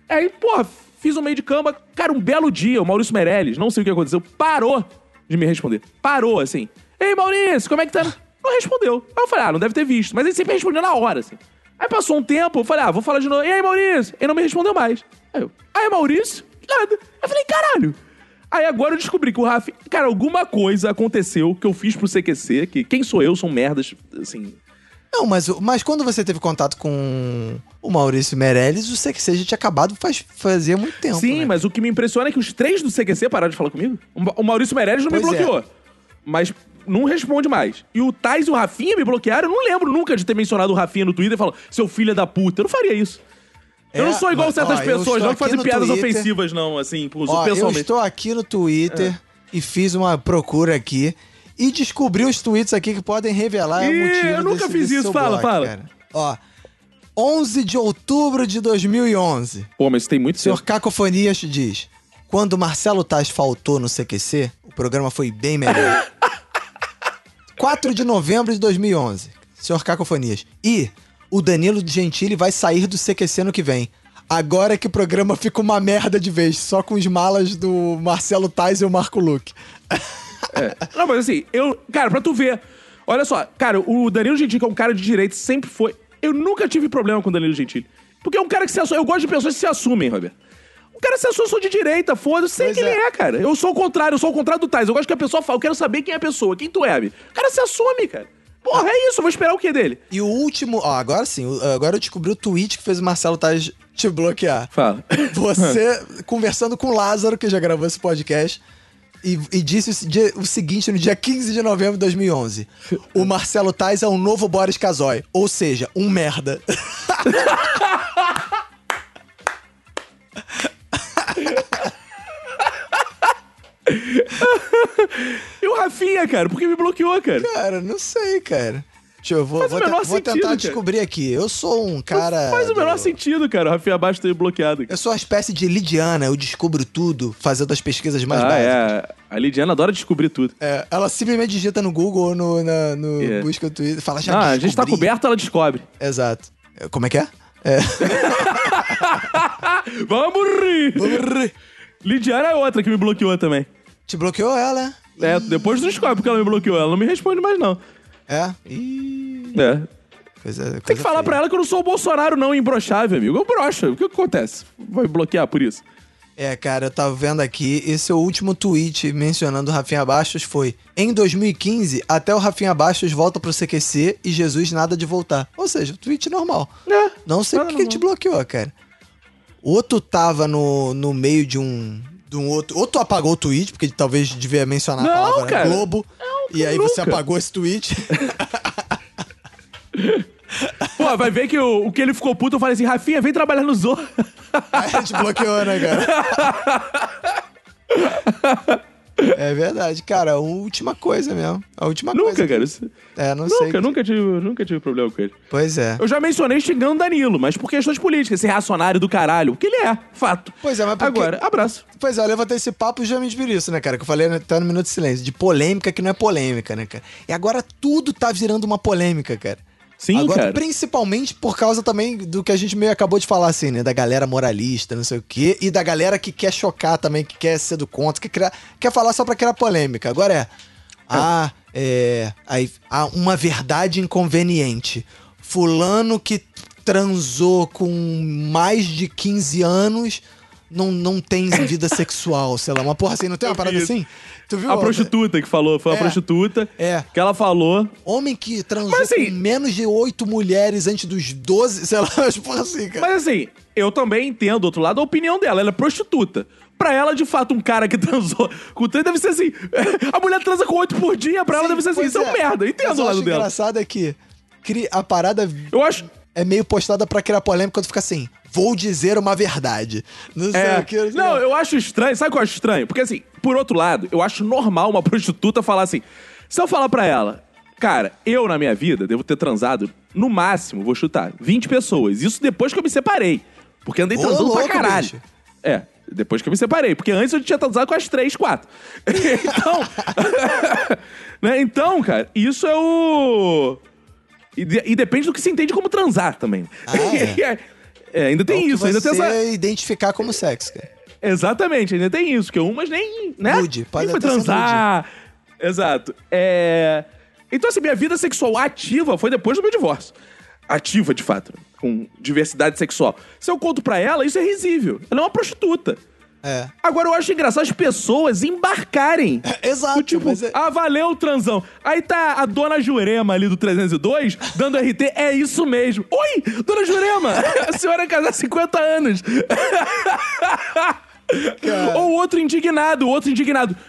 Aí, porra, fiz um meio de cama. Cara, um belo dia, o Maurício Meirelles, não sei o que aconteceu, parou de me responder. Parou, assim... Ei, Maurício, como é que tá? Não respondeu. Aí eu falei, ah, não deve ter visto. Mas ele sempre respondeu na hora, assim. Aí passou um tempo, eu falei, ah, vou falar de novo. E aí, Maurício? Ele não me respondeu mais. Aí eu, aí, Maurício? Nada. Eu falei, caralho. Aí agora eu descobri que o Rafinha... Cara, alguma coisa aconteceu que eu fiz pro CQC, que quem sou eu são merdas, assim... Não, mas quando você teve contato com o Maurício Meirelles, o CQC já tinha acabado fazia muito tempo. Sim, né? Mas o que me impressiona é que os três do CQC pararam de falar comigo. O Maurício Meirelles não me bloqueou, mas não responde mais. E o Tais e o Rafinha me bloquearam. Eu não lembro nunca de ter mencionado o Rafinha no Twitter e falando, seu filho da puta, eu não faria isso. Eu não sou igual certas pessoas, não que fazem piadas ofensivas, não, assim, pessoalmente. Eu estou aqui no Twitter e fiz uma procura aqui. E descobri os tweets aqui que podem revelar o motivo. Eu nunca fiz isso. Fala. Cara. Ó, 11 de outubro de 2011. Pô, mas tem muito tempo. O senhor Cacofonias diz, quando Marcelo Tas faltou no CQC, o programa foi bem melhor. 4 de novembro de 2011. Senhor Cacofonias. E o Danilo Gentili vai sair do CQC no que vem. Agora que o programa fica uma merda de vez, só com os malas do Marcelo Tas e o Marco Luque. É. Não, mas assim, eu... Cara, pra tu ver... Olha só, cara, o Danilo Gentili, que é um cara de direito, sempre foi... Eu nunca tive problema com o Danilo Gentili. Porque é um cara que se assume... Eu gosto de pessoas que se assumem, Roberto. O cara se assume, sou de direita, foda-se. Sei quem ele é, cara. Eu sou o contrário do Tais. Eu gosto que a pessoa fala, eu quero saber quem é a pessoa, quem tu é, amigo. O cara se assume, cara. Porra, é isso, eu vou esperar o quê dele? E o último... Ó, agora sim, agora eu descobri o tweet que fez o Marcelo Tais te bloquear. Fala. Você, conversando com o Lázaro, que já gravou esse podcast... E disse o seguinte no dia 15 de novembro de 2011. O Marcelo Tais é um novo Boris Casoy. Ou seja, um merda. E o Rafinha, cara? Por que me bloqueou, cara? Cara, não sei, cara. Deixa eu vou tentar descobrir aqui. Eu sou um cara... Faz o menor sentido, cara. O Rafinha Bastos ter bloqueado. Cara. Eu sou uma espécie de Lidiana. Eu descubro tudo fazendo as pesquisas mais básicas. É. A Lidiana adora descobrir tudo. É. Ela simplesmente digita no Google ou no busca do Twitter. Fala, já descobri. A gente tá coberto, ela descobre. Exato. Como é que é? É. Vamos rir! Vamos rir! Lidiana é outra que me bloqueou também. Te bloqueou ela? É, depois tu descobre porque ela me bloqueou. Ela não me responde mais, não. É? Ih... É. Coisa tem que falar feia pra ela que eu não sou o Bolsonaro, não, imbrochável, amigo. Eu broxo. O que acontece? Vai me bloquear por isso? É, cara, eu tava vendo aqui, esse é o último tweet mencionando o Rafinha Bastos foi em 2015, até o Rafinha Bastos volta pro CQC e Jesus nada de voltar. Ou seja, tweet normal. É. Não sei porque ele te bloqueou, cara. Outro tava no meio de um outro... Ou tu apagou o tweet, porque talvez devia mencionar a palavra cara. Globo. Não, e aí você apagou esse tweet. Pô, vai ver que o que ele ficou puto, eu falei assim, Rafinha, vem trabalhar no Zorra. Aí a gente bloqueou, né, cara? É verdade, cara. A última coisa mesmo. A última coisa. Nunca, cara. É, não sei. Nunca tive problema com ele. Pois é. Eu já mencionei xingando o Danilo, mas por questões políticas, esse reacionário do caralho, o que ele é, fato. Pois é, mas porque... Agora, abraço. Pois é, eu levantei esse papo justamente por isso, né, cara? Que eu falei até no Minuto de Silêncio, de polêmica que não é polêmica, né, cara? E agora tudo tá virando uma polêmica, cara. Sim, agora, cara. Principalmente por causa também do que a gente meio acabou de falar, assim, né? Da galera moralista, não sei o quê. E da galera que quer chocar também, que quer ser do contra, que quer falar só pra criar polêmica. Agora há uma verdade inconveniente. Fulano que transou com mais de 15 anos... Não tem vida sexual, sei lá, uma porra assim, não tem uma parada assim? Tu viu? A prostituta que falou, foi a prostituta que ela falou. Homem que transou assim, com menos de 8 mulheres antes dos 12, sei lá, as porra assim, cara. Mas assim, eu também entendo, do outro lado, a opinião dela, ela é prostituta. Pra ela, de fato, um cara que transou com 3 deve ser assim, a mulher transa com 8 por dia, pra ela deve ser assim, isso é um merda, entendo o lado dela. O engraçado é que a parada é meio postada pra criar polêmica quando fica assim... Vou dizer uma verdade. Não sei o que... Não, eu acho estranho. Sabe o que eu acho estranho? Porque assim, por outro lado, eu acho normal uma prostituta falar assim... Se eu falar pra ela... Cara, eu na minha vida devo ter transado, no máximo, vou chutar, 20 pessoas. Isso depois que eu me separei. Porque andei transando pra caralho. Bicho. É, depois que eu me separei. Porque antes eu tinha transado com as 3, 4. Então... né? Então, cara, isso é o... E depende do que se entende como transar também. Ah, é. É, ainda tem isso. Ainda tem essa... identificar como sexo, cara. Exatamente, ainda tem isso. Que umas nem... Né? Nude, pode até transar. Exato. Então, assim, minha vida sexual ativa foi depois do meu divórcio. Ativa, de fato, com diversidade sexual. Se eu conto pra ela, isso é risível. Ela é uma prostituta. É. Agora, eu acho engraçado as pessoas embarcarem. É, exato. O tipo, mas é... ah, valeu, transão. Aí tá a dona Jurema ali do 302, dando RT, é isso mesmo. Oi, dona Jurema, a senhora casou há 50 anos. Cara. Ou outro indignado.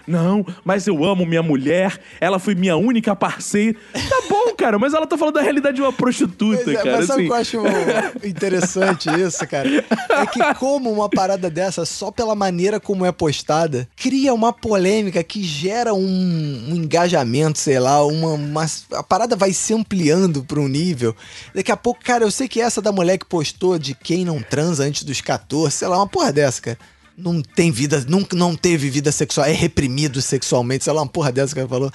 Não, mas eu amo minha mulher, ela foi minha única parceira. Tá bom, cara, mas ela tá falando da realidade de uma prostituta, mas, cara. Mas sabe o assim... que eu acho interessante isso, cara? É que como uma parada dessa, só pela maneira como é postada, cria uma polêmica que gera um engajamento, sei lá, a parada vai se ampliando pra um nível. Daqui a pouco, cara, eu sei que essa da mulher que postou de quem não transa antes dos 14, sei lá, uma porra dessa, cara. Não tem vida, nunca não teve vida sexual, é reprimido sexualmente, sei lá, uma porra dessa que ela falou.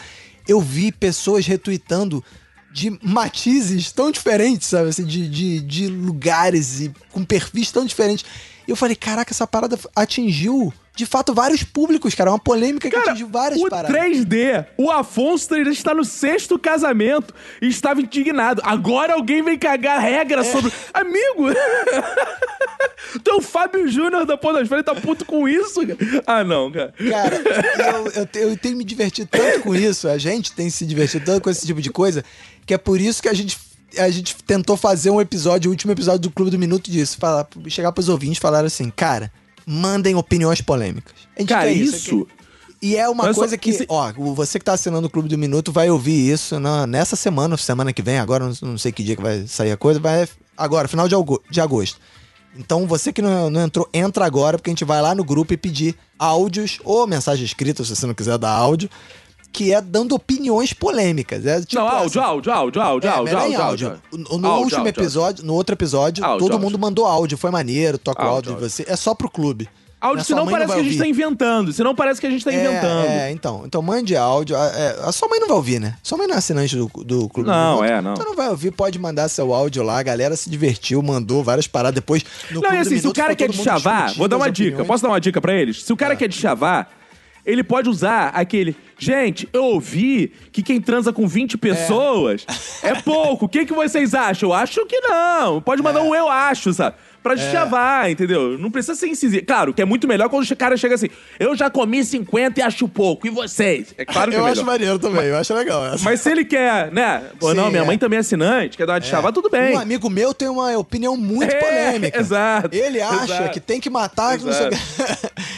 Eu vi pessoas retuitando de matizes tão diferentes, sabe, assim, de lugares e com perfis tão diferentes. E eu falei, caraca, essa parada atingiu, de fato, vários públicos, cara. É uma polêmica que atingiu várias paradas. Cara, o 3D, o Afonso 3D está no 6º casamento e estava indignado. Agora alguém vem cagar regra sobre... Amigo... Então o Fábio Júnior da Podosfera tá puto com isso, cara. Ah, não, cara. Cara, eu tenho me divertido tanto com isso. A gente tem se divertido tanto com esse tipo de coisa, que é por isso que a gente tentou fazer um episódio, o último episódio do Clube do Minuto disso. Chegar pros ouvintes e falar assim, cara, mandem opiniões polêmicas. A gente quer isso. E é uma coisa que... Ó, você que tá assinando o Clube do Minuto vai ouvir isso nessa semana que vem, agora não sei que dia que vai sair a coisa, vai agora, final de agosto. Então, você que não entrou, entra agora, porque a gente vai lá no grupo e pedir áudios ou mensagem escrita, se você não quiser dar áudio, que é dando opiniões polêmicas. É, tipo, não, áudio. No outro episódio, todo mundo mandou áudio, foi maneiro, toca o áudio de você. É só pro clube. Áudio, senão parece que a gente tá inventando. Senão parece que a gente tá inventando. É, então. Então mande áudio. A sua mãe não vai ouvir, né? Sua mãe não é assinante do Clube do Minuto. Não. Então não vai ouvir, pode mandar seu áudio lá. A galera se divertiu, mandou várias paradas. Depois, no Clube do Minuto, se o cara quer deschavar, vou dar uma dica. Posso dar uma dica pra eles? Se o cara quer deschavar, ele pode usar aquele... Gente, eu ouvi que quem transa com 20 pessoas é pouco. O que vocês acham? Eu acho que não. Pode mandar um eu acho, sabe? Pra deschavar, entendeu? Não precisa ser incisivo. Claro, que é muito melhor quando o cara chega assim, eu já comi 50 e acho pouco, e vocês? É claro que eu é melhor. Eu acho maneiro também, eu acho legal essa. Mas se ele quer, né? Ou não, minha mãe também é assinante, quer dar uma deschavar, tudo bem. Um amigo meu tem uma opinião muito polêmica. Exato. Ele acha que tem que matar...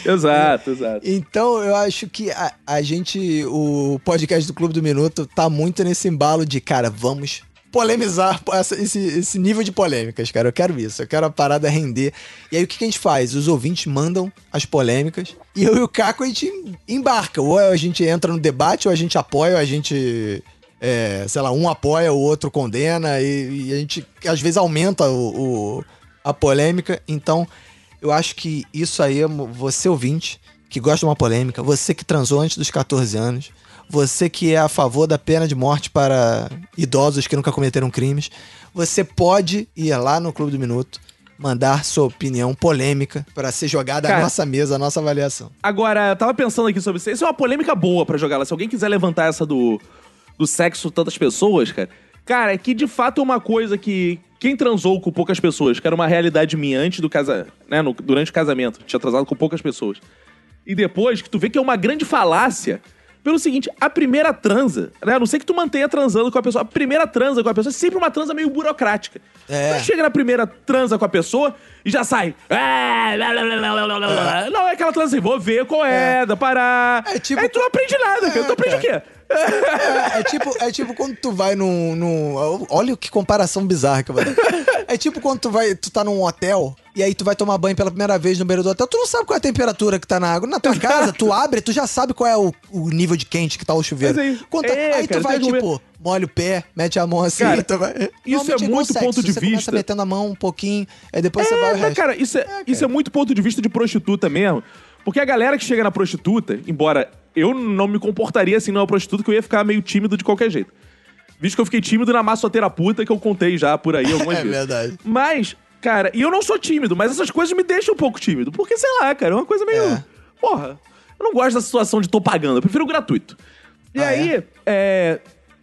Exato, exato. Então, eu acho que a gente, o podcast do Clube do Minuto, tá muito nesse embalo de, cara, vamos... polemizar esse nível de polêmicas, cara. Eu quero isso, eu quero a parada render. E aí o que a gente faz? Os ouvintes mandam as polêmicas e eu e o Caco a gente embarca. Ou a gente entra no debate, ou a gente apoia, ou a gente, sei lá, um apoia, o outro condena e a gente às vezes aumenta a polêmica. Então eu acho que isso aí, você ouvinte que gosta de uma polêmica, você que transou antes dos 14 anos, você que é a favor da pena de morte para idosos que nunca cometeram crimes, você pode ir lá no Clube do Minuto, mandar sua opinião polêmica para ser jogada à nossa mesa, à nossa avaliação. Agora, eu tava pensando aqui sobre isso. Isso é uma polêmica boa para jogar lá. Se alguém quiser levantar essa do sexo tantas pessoas, cara... Cara, é que de fato é uma coisa que... Quem transou com poucas pessoas, que era uma realidade minha antes do casamento, né, durante o casamento, tinha transado com poucas pessoas. E depois, que tu vê que é uma grande falácia... Pelo seguinte, a primeira transa, né? A não ser que tu mantenha transando com a pessoa. A primeira transa com a pessoa é sempre uma transa meio burocrática. Tu chega na primeira transa com a pessoa e já sai. Não, é aquela transa assim, vou ver qual é, dá parar. É, tipo... Aí tu não aprende nada, cara. Tu aprende o quê? É tipo quando tu vai num... Olha que comparação bizarra, cara. É tipo quando tu tá num hotel... E aí tu vai tomar banho pela primeira vez no beiro do hotel. Tu não sabe qual é a temperatura que tá na água. Na tua casa, tu abre, tu já sabe qual é o nível de quente que tá o chuveiro. Aí cara, tu vai, tipo, molha o pé, mete a mão assim. Cara, tu vai... Isso é muito ponto de vista. Você começa metendo a mão um pouquinho, aí depois você vai o resto. Cara, isso é muito ponto de vista de prostituta mesmo. Porque a galera que chega na prostituta, embora eu não me comportaria assim numa prostituta, que eu ia ficar meio tímido de qualquer jeito. Visto que eu fiquei tímido na massoterapeuta, que eu contei já por aí algumas vezes. É verdade. Mas... Cara, e eu não sou tímido, mas essas coisas me deixam um pouco tímido. Porque, sei lá, cara, é uma coisa meio... Porra, eu não gosto da situação de tô pagando, eu prefiro gratuito. E aí,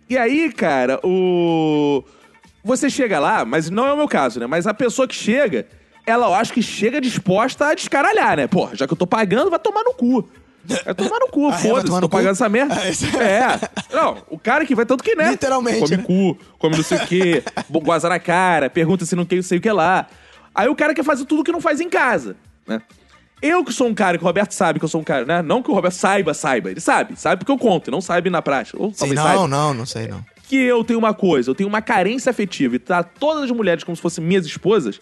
E aí, cara, o... Você chega lá, mas não é o meu caso, né? Mas a pessoa que chega, ela, eu acho que chega disposta a descaralhar, né? Porra, já que eu tô pagando, vai tomar no cu. Vai tomar no cu, foda-se, tô pagando essa merda. É. Não, o cara que vai tanto que, né? Literalmente, come, né? Cu, come não sei o quê, guaza na cara, pergunta se não quer, sei o que lá. Aí o cara quer fazer tudo que não faz em casa, né? Eu que sou um cara, que o Roberto sabe que eu sou um cara, né? Não que o Roberto saiba. Ele sabe porque eu conto, não sabe na prática. Ou sim, talvez saiba. Não sei não. Que eu tenho uma coisa, eu tenho uma carência afetiva e tratar todas as mulheres como se fossem minhas esposas,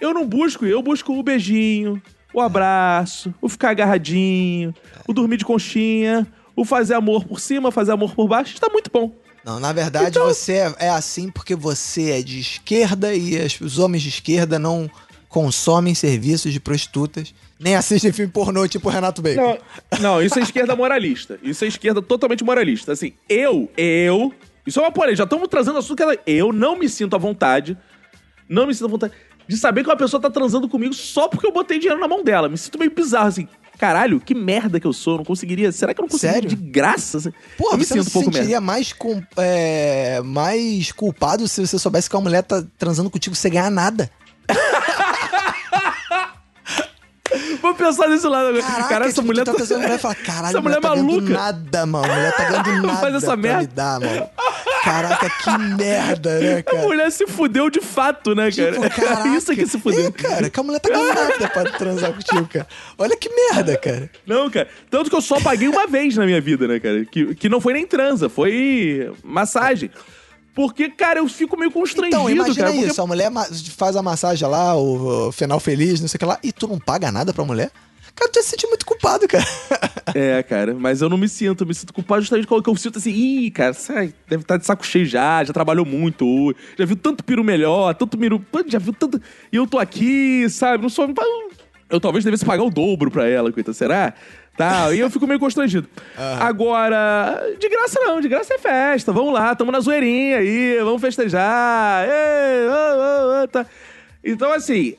eu não busco, eu busco o beijinho, o abraço, o ficar agarradinho, o dormir de conchinha, o fazer amor por cima, fazer amor por baixo, está muito bom. Não, na verdade então... você é assim porque você é de esquerda e os homens de esquerda não consomem serviços de prostitutas. Nem assistem filme pornô tipo Renato Bacon. Não, isso é esquerda moralista. Isso é esquerda totalmente moralista. Assim, eu... Isso é uma polêmica. Já estamos trazendo assunto que ela... Eu não me sinto à vontade. Não me sinto à vontade de saber que uma pessoa tá transando comigo só porque eu botei dinheiro na mão dela. Me sinto meio bizarro, assim. Caralho, que merda que eu sou. Eu não conseguiria... Será que eu não conseguiria de graça? Porra, eu me sinto um pouco merda. Você sentiria mais culpado se você soubesse que uma mulher tá transando contigo sem ganhar nada? Vou pensar nesse lado agora. Caraca, essa mulher tá pensando, vai falar, caralho, essa mulher tá maluca. Nada, mano. A mulher tá ganhando nada. Faz essa merda. Lidar, mano. Caraca, que merda, né, cara? A mulher se fudeu de fato, né, cara? Tipo, caraca, isso é que se fudeu. É, cara, que a mulher tá ganhando nada pra transar contigo, cara. Olha que merda, cara. Não, cara. Tanto que eu só paguei uma vez na minha vida, né, cara? Que não foi nem transa, foi massagem. Porque, cara, eu fico meio constrangido, cara. Então, imagina cara, porque... isso, a mulher faz a massagem lá, o final feliz, não sei o que lá, e tu não paga nada pra mulher? Cara, tu ia se sentir muito culpado, cara. É, cara, mas eu não me sinto, eu me sinto culpado justamente porque eu sinto assim, ih, cara, sai, deve estar de saco cheio já trabalhou muito, já viu tanto peru melhor, já viu tanto... E eu tô aqui, sabe, não sou... Eu talvez devesse pagar o dobro pra ela, coitado, será? Tá, e eu fico meio constrangido. Uhum. Agora, de graça não, de graça é festa. Vamos lá, tamo na zoeirinha aí, vamos festejar. Ei, tá. Então, assim,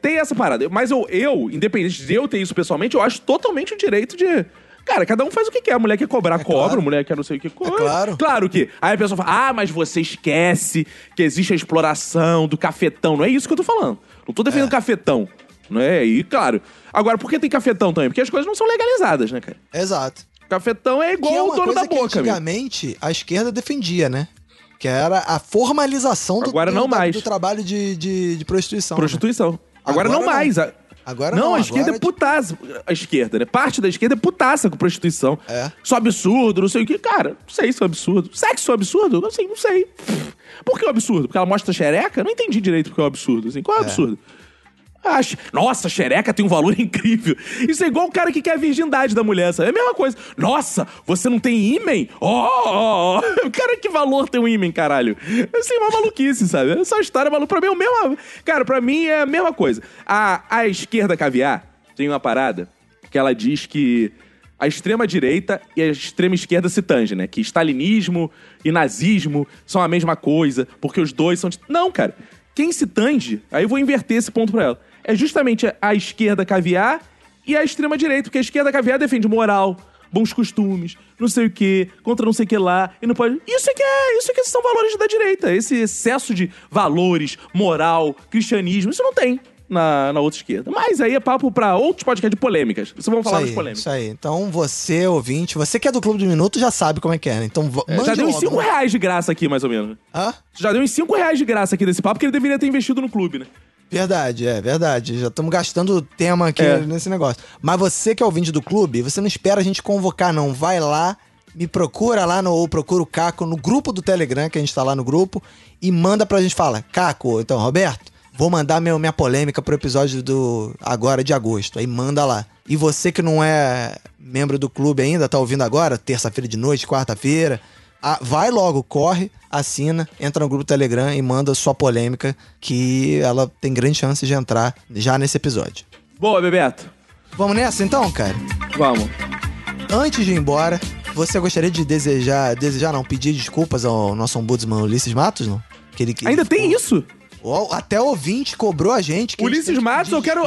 tem essa parada. Mas eu, independente de eu ter isso pessoalmente, eu acho totalmente o direito de... Cara, cada um faz o que quer. A mulher quer cobrar, cobra. Claro. A mulher quer não sei o que cobra. É claro. Claro que... Aí a pessoa fala, mas você esquece que existe a exploração do cafetão. Não é isso que eu tô falando. Não tô defendendo cafetão. Não é? E claro. Agora, por que tem cafetão também? Porque as coisas não são legalizadas, né, cara? Exato. Cafetão é igual o dono da boca, que antigamente, amigo. A esquerda defendia, né? Que era a formalização do trabalho de prostituição. Prostituição. Né? Agora não mais. Agora não, a esquerda é putaça. A esquerda, né? Parte da esquerda é putaça com prostituição. É. Isso é absurdo, não sei o que. Cara, não sei se é absurdo. Sexo é absurdo? Assim, não sei. Por que é um absurdo? Porque ela mostra xereca? Não entendi direito porque é um absurdo. Assim, qual é o absurdo? Nossa, xereca tem um valor incrível. Isso é igual o cara que quer a virgindade da mulher, sabe? É a mesma coisa. Nossa, você não tem ímen? Cara, que valor tem um ímen, caralho? Isso é uma maluquice, sabe? Essa história maluca pra mim é o mesmo. Cara, pra mim é a mesma coisa. A esquerda caviar tem uma parada que ela diz que a extrema-direita e a extrema-esquerda se tangem, né? Que stalinismo e nazismo são a mesma coisa, porque os dois são... Não, cara. Quem se tange... Aí eu vou inverter esse ponto pra ela. É justamente a esquerda caviar e a extrema-direita, porque a esquerda caviar defende moral, bons costumes, não sei o quê, contra não sei o que lá, e não pode... Isso é que são valores da direita. Esse excesso de valores, moral, cristianismo, isso não tem na outra esquerda. Mas aí é papo pra outros podcasts de polêmicas. Vocês vão falar das polêmicas. Isso aí. Então você, ouvinte, você que é do Clube do Minuto, já sabe como é que é, né? Então já deu uns 5 reais de graça aqui, mais ou menos. Hã? Já deu uns 5 reais de graça aqui desse papo, porque ele deveria ter investido no clube, né? Verdade, verdade. Já estamos gastando tema aqui nesse negócio. Mas você que é ouvinte do clube, você não espera a gente convocar, não. Vai lá, me procura lá, ou procura o Caco no grupo do Telegram, que a gente tá lá no grupo, e manda pra gente, fala, Caco, então, Roberto, vou mandar minha polêmica pro episódio do agora de agosto. Aí manda lá. E você que não é membro do clube ainda, tá ouvindo agora, terça-feira de noite, quarta-feira... vai logo, corre, assina, entra no grupo Telegram e manda sua polêmica, que ela tem grande chance de entrar já nesse episódio. Boa, Bebeto. Vamos nessa então, cara? Vamos. Antes de ir embora, você gostaria de pedir desculpas ao nosso ombudsman Ulisses Matos, não? Que ele ainda ficou... tem isso? Até ouvinte cobrou a gente. Que Ulisses Matos, eu quero...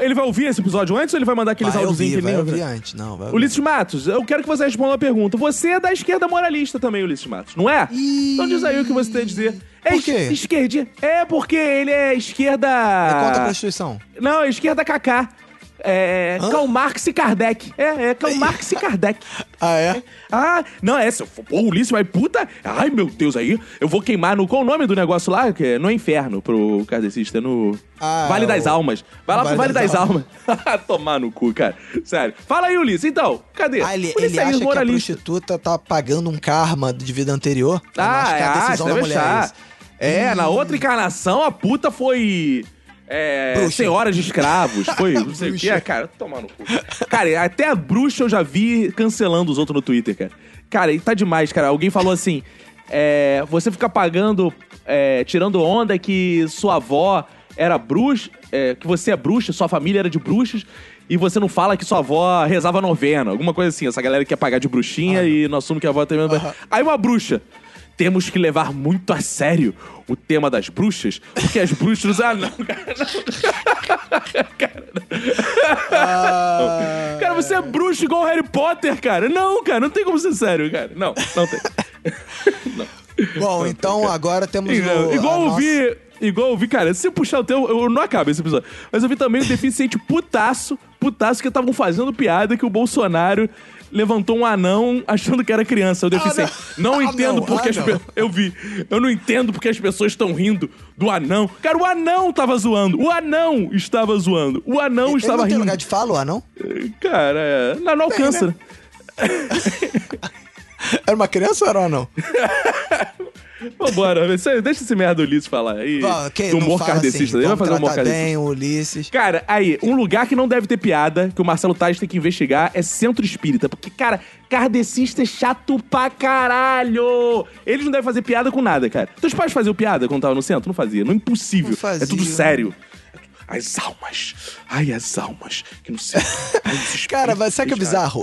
Ele vai ouvir esse episódio antes ou ele vai mandar aqueles áudiozinhos? Vai ouvir antes, não. Vai ouvir. Ulisses Matos, eu quero que você responda a pergunta. Você é da esquerda moralista também, Ulisses Matos, não é? Então diz aí o que você tem a dizer. Por quê? Esquerdinha. É porque ele é esquerda... É contra a prostituição. Não, é esquerda cacá. É. Karl Marx e Kardec. É Karl Marx e Kardec. Ah, é? Ah, não, é. Pô, Ulisses, mas puta. Ai, meu Deus, aí. Eu vou queimar no. Qual o nome do negócio lá? Que é no inferno, pro kardecista, no. Ah, Vale das Almas. Vai lá pro Vale das Almas. Tomar no cu, cara. Sério. Fala aí, Ulisses. Então, cadê? Ah, ele acha que a prostituta tá pagando um karma de vida anterior. Ah, é, a decisão da mulher é isso. É, na outra encarnação, a puta foi. É, senhora de escravos, foi, não sei o que, cara, tomar no cu. Cara, até a bruxa eu já vi cancelando os outros no Twitter, cara. Cara, e tá demais, cara. Alguém falou assim, você fica pagando, tirando onda que sua avó era bruxa, que você é bruxa, sua família era de bruxas, e você não fala que sua avó rezava novena, alguma coisa assim. Essa galera quer pagar de bruxinha e não assume que a avó também... Aí uma bruxa... Temos que levar muito a sério o tema das bruxas, porque as bruxas... Ah, não, cara. Não. Cara, você é bruxo igual Harry Potter, cara. Não, cara, não tem como ser sério, cara. Não, não tem. Não. Bom, não, então tem, agora temos Igual eu vi, cara, se eu puxar o teu, eu não acabo esse episódio. Mas eu vi também o deficiente putaço que estavam fazendo piada que o Bolsonaro levantou um anão achando que era criança. Eu deficiente. Eu não entendo porque as pessoas estão rindo do anão. Cara, o anão tava zoando. O anão estava rindo. Tem lugar de fala, o anão? Cara, não alcança. Era uma criança ou era um anão? Vambora, deixa esse merda do Ulisses falar aí. Do humor kardecista. Ele vai fazer um humor kardecista. Ulisses. Cara, aí, um lugar que não deve ter piada, que o Marcelo Tas tem que investigar, é centro espírita. Porque, cara, kardecista é chato pra caralho. Eles não devem fazer piada com nada, cara. Teus pais faziam piada quando tava no centro? Não fazia. Não é impossível. Não fazia. É tudo sério. As almas, que não sei. Cara, mas sabe que é bizarro?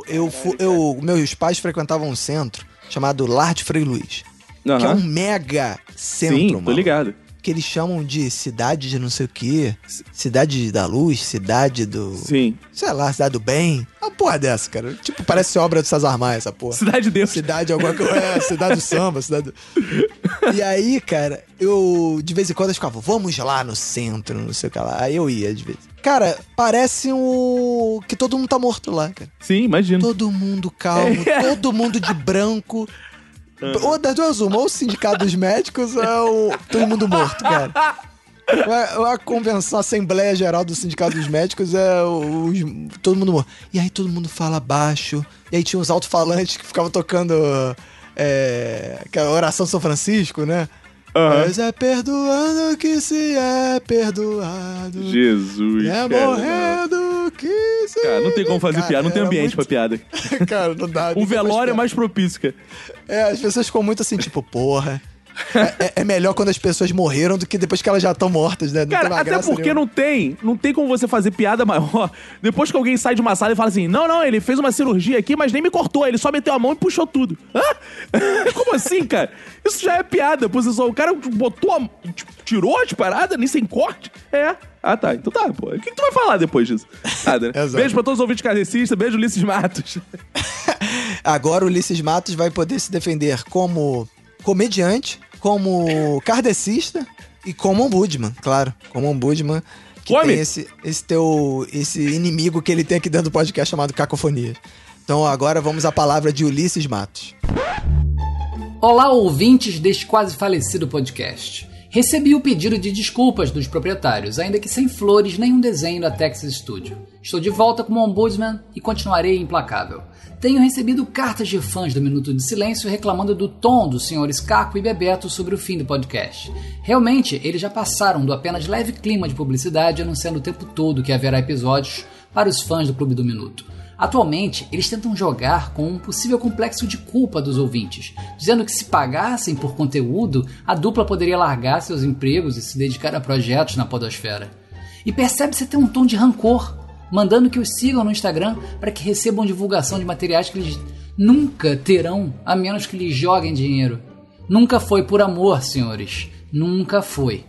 Meus pais frequentavam um centro chamado Lar de Frei Luiz. Uhum. Que é um mega centro, sim, mano. Tô ligado. Que eles chamam de cidade de não sei o quê. Cidade da luz, cidade do... Sim. Sei lá, cidade do bem. Uma porra dessa, cara. Tipo, parece obra do César Maia, essa porra. Cidade de Deus. Cidade alguma coisa. É, cidade do samba, cidade do... E aí, cara, eu de vez em quando eu ficava, vamos lá no centro, não sei o que lá. Aí eu ia de vez. Cara, parece um... que todo mundo tá morto lá, cara. Sim, imagino. Todo mundo calmo, todo mundo de branco... Ou das duas, ou o sindicato dos médicos ou todo mundo morto, cara. A convenção, a Assembleia Geral do Sindicato dos Médicos é todo mundo morto. E aí todo mundo fala baixo. E aí tinha uns alto-falantes que ficavam tocando a oração de São Francisco, né? Mas é perdoando que se é perdoado. Jesus, é cara. É morrendo que se... Cara, não tem como fazer piada, não tem ambiente pra piada. Cara, não dá. O velório é mais propício, cara. É, as pessoas ficam muito assim, tipo, porra. É melhor quando as pessoas morreram do que depois que elas já estão mortas, né? Não, cara, até porque nenhuma. Não tem como você fazer piada maior depois que alguém sai de uma sala e fala assim, não, ele fez uma cirurgia aqui, mas nem me cortou, ele só meteu a mão e puxou tudo. Hã? Como assim, cara? Isso já é piada, posição. O cara botou tirou as paradas, nem sem corte. É. Ah, tá. Então tá, pô. O que tu vai falar depois disso? Nada, né? Beijo pra todos os ouvintes kardecistas. Beijo, Ulisses Matos. Agora o Ulisses Matos vai poder se defender como... comediante, como kardecista e como ombudsman, claro. Como ombudsman, que tem esse inimigo que ele tem aqui dentro do podcast chamado Cacofonia. Então agora vamos à palavra de Ulisses Matos. Olá, ouvintes deste quase falecido podcast. Recebi o pedido de desculpas dos proprietários, ainda que sem flores nem um desenho da Tex Studio. Estou de volta como ombudsman e continuarei implacável. Tenho recebido cartas de fãs do Minuto de Silêncio reclamando do tom dos senhores Caco e Bebeto sobre o fim do podcast. Realmente, eles já passaram do apenas leve clima de publicidade anunciando o tempo todo que haverá episódios para os fãs do Clube do Minuto. Atualmente, eles tentam jogar com um possível complexo de culpa dos ouvintes, dizendo que se pagassem por conteúdo, a dupla poderia largar seus empregos e se dedicar a projetos na podosfera. E percebe-se até um tom de rancor, mandando que os sigam no Instagram para que recebam divulgação de materiais que eles nunca terão, a menos que lhes joguem dinheiro. Nunca foi por amor, senhores. Nunca foi.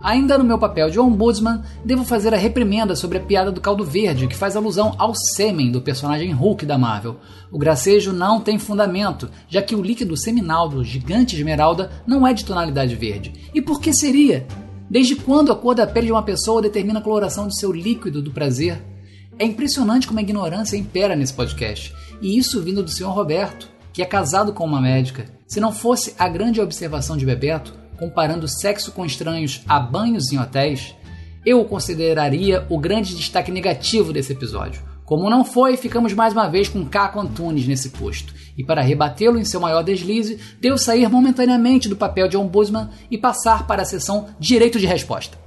Ainda no meu papel de ombudsman, devo fazer a reprimenda sobre a piada do caldo verde, que faz alusão ao sêmen do personagem Hulk da Marvel. O gracejo não tem fundamento, já que o líquido seminal do gigante esmeralda não é de tonalidade verde. E por que seria? Desde quando a cor da pele de uma pessoa determina a coloração de seu líquido do prazer? É impressionante como a ignorância impera nesse podcast, e isso vindo do senhor Roberto, que é casado com uma médica. Se não fosse a grande observação de Bebeto, comparando sexo com estranhos a banhos em hotéis, eu consideraria o grande destaque negativo desse episódio. Como não foi, ficamos mais uma vez com Caco Antunes nesse posto, e para rebatê-lo em seu maior deslize, devo sair momentaneamente do papel de ombudsman e passar para a seção Direito de Resposta.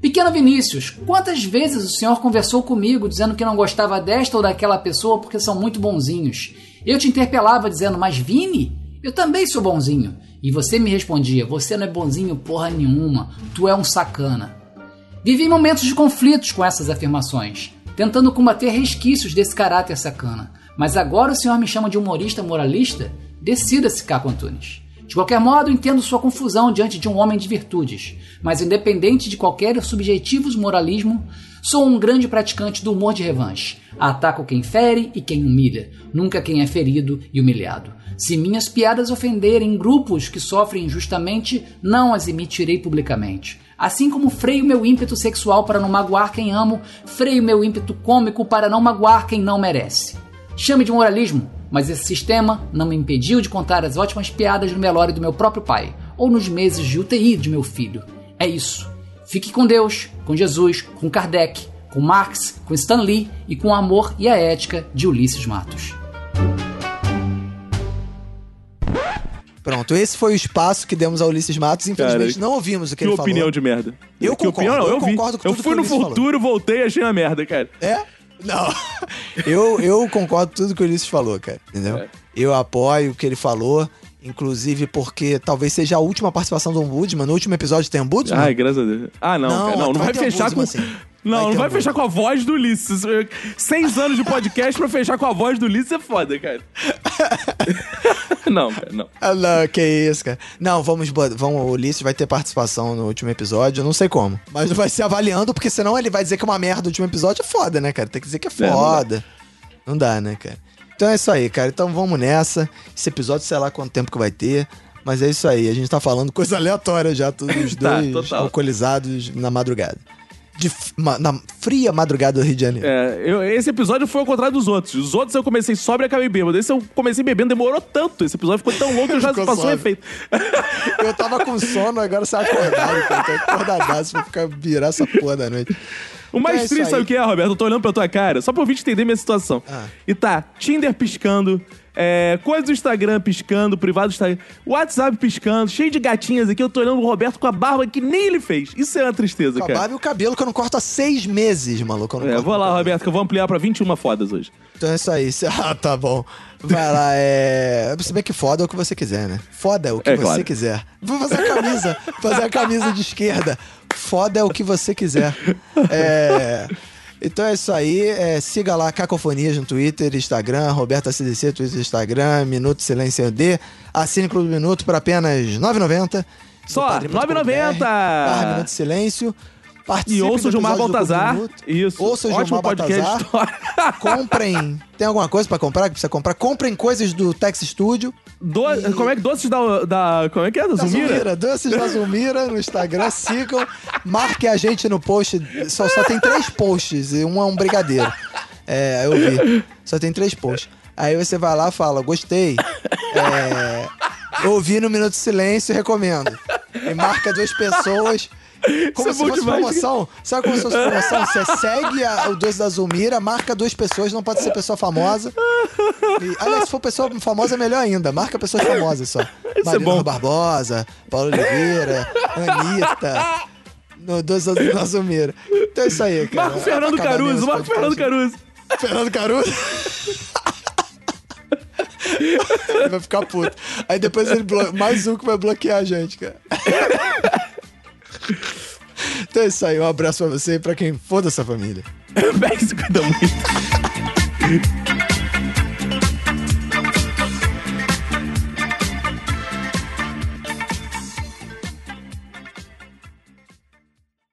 Pequeno Vinícius, quantas vezes o senhor conversou comigo dizendo que não gostava desta ou daquela pessoa porque são muito bonzinhos? Eu te interpelava dizendo, mas Vini, eu também sou bonzinho. E você me respondia, você não é bonzinho porra nenhuma, tu é um sacana. Vivi momentos de conflitos com essas afirmações, tentando combater resquícios desse caráter sacana. Mas agora o senhor me chama de humorista moralista? Decida-se, Caco Antunes. De qualquer modo, entendo sua confusão diante de um homem de virtudes, mas independente de qualquer subjetivos moralismo, sou um grande praticante do humor de revanche. Ataco quem fere e quem humilha, nunca quem é ferido e humilhado. Se minhas piadas ofenderem grupos que sofrem injustamente, não as emitirei publicamente. Assim como freio meu ímpeto sexual para não magoar quem amo, freio meu ímpeto cômico para não magoar quem não merece. Chame de moralismo, mas esse sistema não me impediu de contar as ótimas piadas no velório do meu próprio pai, ou nos meses de UTI de meu filho. É isso. Fique com Deus, com Jesus, com Kardec, com Marx, com Stan Lee e com o amor e a ética de Ulisses Matos. Pronto, esse foi o espaço que demos a Ulisses Matos. Infelizmente, cara, não ouvimos o que ele falou. Opinião de merda. Eu que concordo, opinião, eu concordo com tudo. Eu fui que no futuro, falou. Voltei e achei uma merda, cara. É? Não. eu concordo com tudo que o Ulisses falou, cara. Entendeu? É. Eu apoio o que ele falou, inclusive porque talvez seja a última participação do Ombudsman. No último episódio tem Ombudsman? Ai, graças a Deus. Ah, não, cara. Não vai fechar com... Assim. Não vai fechar com a voz do Ulisses. 6 anos de podcast pra fechar com a voz do Ulisses é foda, cara. Não, cara, não. Ah, não, que isso, cara. Não, vamos, o Ulisses vai ter participação no último episódio, eu não sei como. Mas vai ser avaliando, porque senão ele vai dizer que é uma merda o último episódio. É foda, né, cara? Tem que dizer que é foda. Não dá, né, cara? Então é isso aí, cara. Então vamos nessa. Esse episódio, sei lá quanto tempo que vai ter. Mas é isso aí. A gente tá falando coisa aleatória já, todos os dois alcoolizados na madrugada. Na fria madrugada do Rio de Janeiro. Esse episódio foi ao contrário dos outros. Os outros eu comecei sóbrio e acabei bêbado. Esse eu comecei bebendo, demorou tanto. Esse episódio ficou tão longo que eu já passou o efeito. Eu tava com sono, agora você acordado, cara. Tô acordadaço pra virar essa porra da noite. O mais então triste, sabe o que é, Roberto? Eu tô olhando pra tua cara, só pra eu entender minha situação. E tá, Tinder piscando, coisa do Instagram piscando, privado do Instagram, WhatsApp piscando, cheio de gatinhas aqui. Eu tô olhando o Roberto com a barba que nem ele fez. Isso é uma tristeza, cara. Com a barba e o cabelo que eu não corto há 6 meses, maluco. Vou lá, Roberto, que eu vou ampliar pra 21 fodas hoje. Então é isso aí. Ah, tá bom. Vai lá, Se bem que foda é o que você quiser, né? Foda é o que você quiser. Vou fazer a camisa de esquerda. Foda é o que você quiser. Então é isso aí. Siga lá Cacofonias no Twitter, Instagram, Roberta CDC, Twitter, Instagram, Minuto de Silêncio D. Assine o Clube do Minuto por apenas R$ 9,90. Só R$ 9,90! Minuto de Silêncio. E ouça o Gilmar Baltazar. Isso. Ouça o Gilmar Baltazar. Comprem. Tem alguma coisa pra comprar que precisa comprar? Comprem coisas do Tex Studio. Como é que doces da... Como é que é? Da Zumira? Doces da Zumira no Instagram. Sigam. Marquem a gente no post. Só tem 3 posts. E um é um brigadeiro. Eu vi. Só tem 3 posts. Aí você vai lá e fala, gostei. Eu vi no Minuto de Silêncio, recomendo. E marca 2 pessoas... Como isso se fosse promoção? Sabe como se fosse promoção? Você segue o Doce da Zumira, marca 2 pessoas, não pode ser pessoa famosa. Aliás, se for pessoa famosa, é melhor ainda. Marca pessoas famosas só. Isso Marina é bom. Barbosa, Paulo Oliveira, Anitta, no Doce da Zumira. Então é isso aí, cara. Marco Fernando Caruso, Fernando Caruso? Ele vai ficar puto. Aí depois ele mais um que vai bloquear a gente, cara. Então é isso aí, um abraço pra você e pra quem for dessa família. Bem, se cuida muito.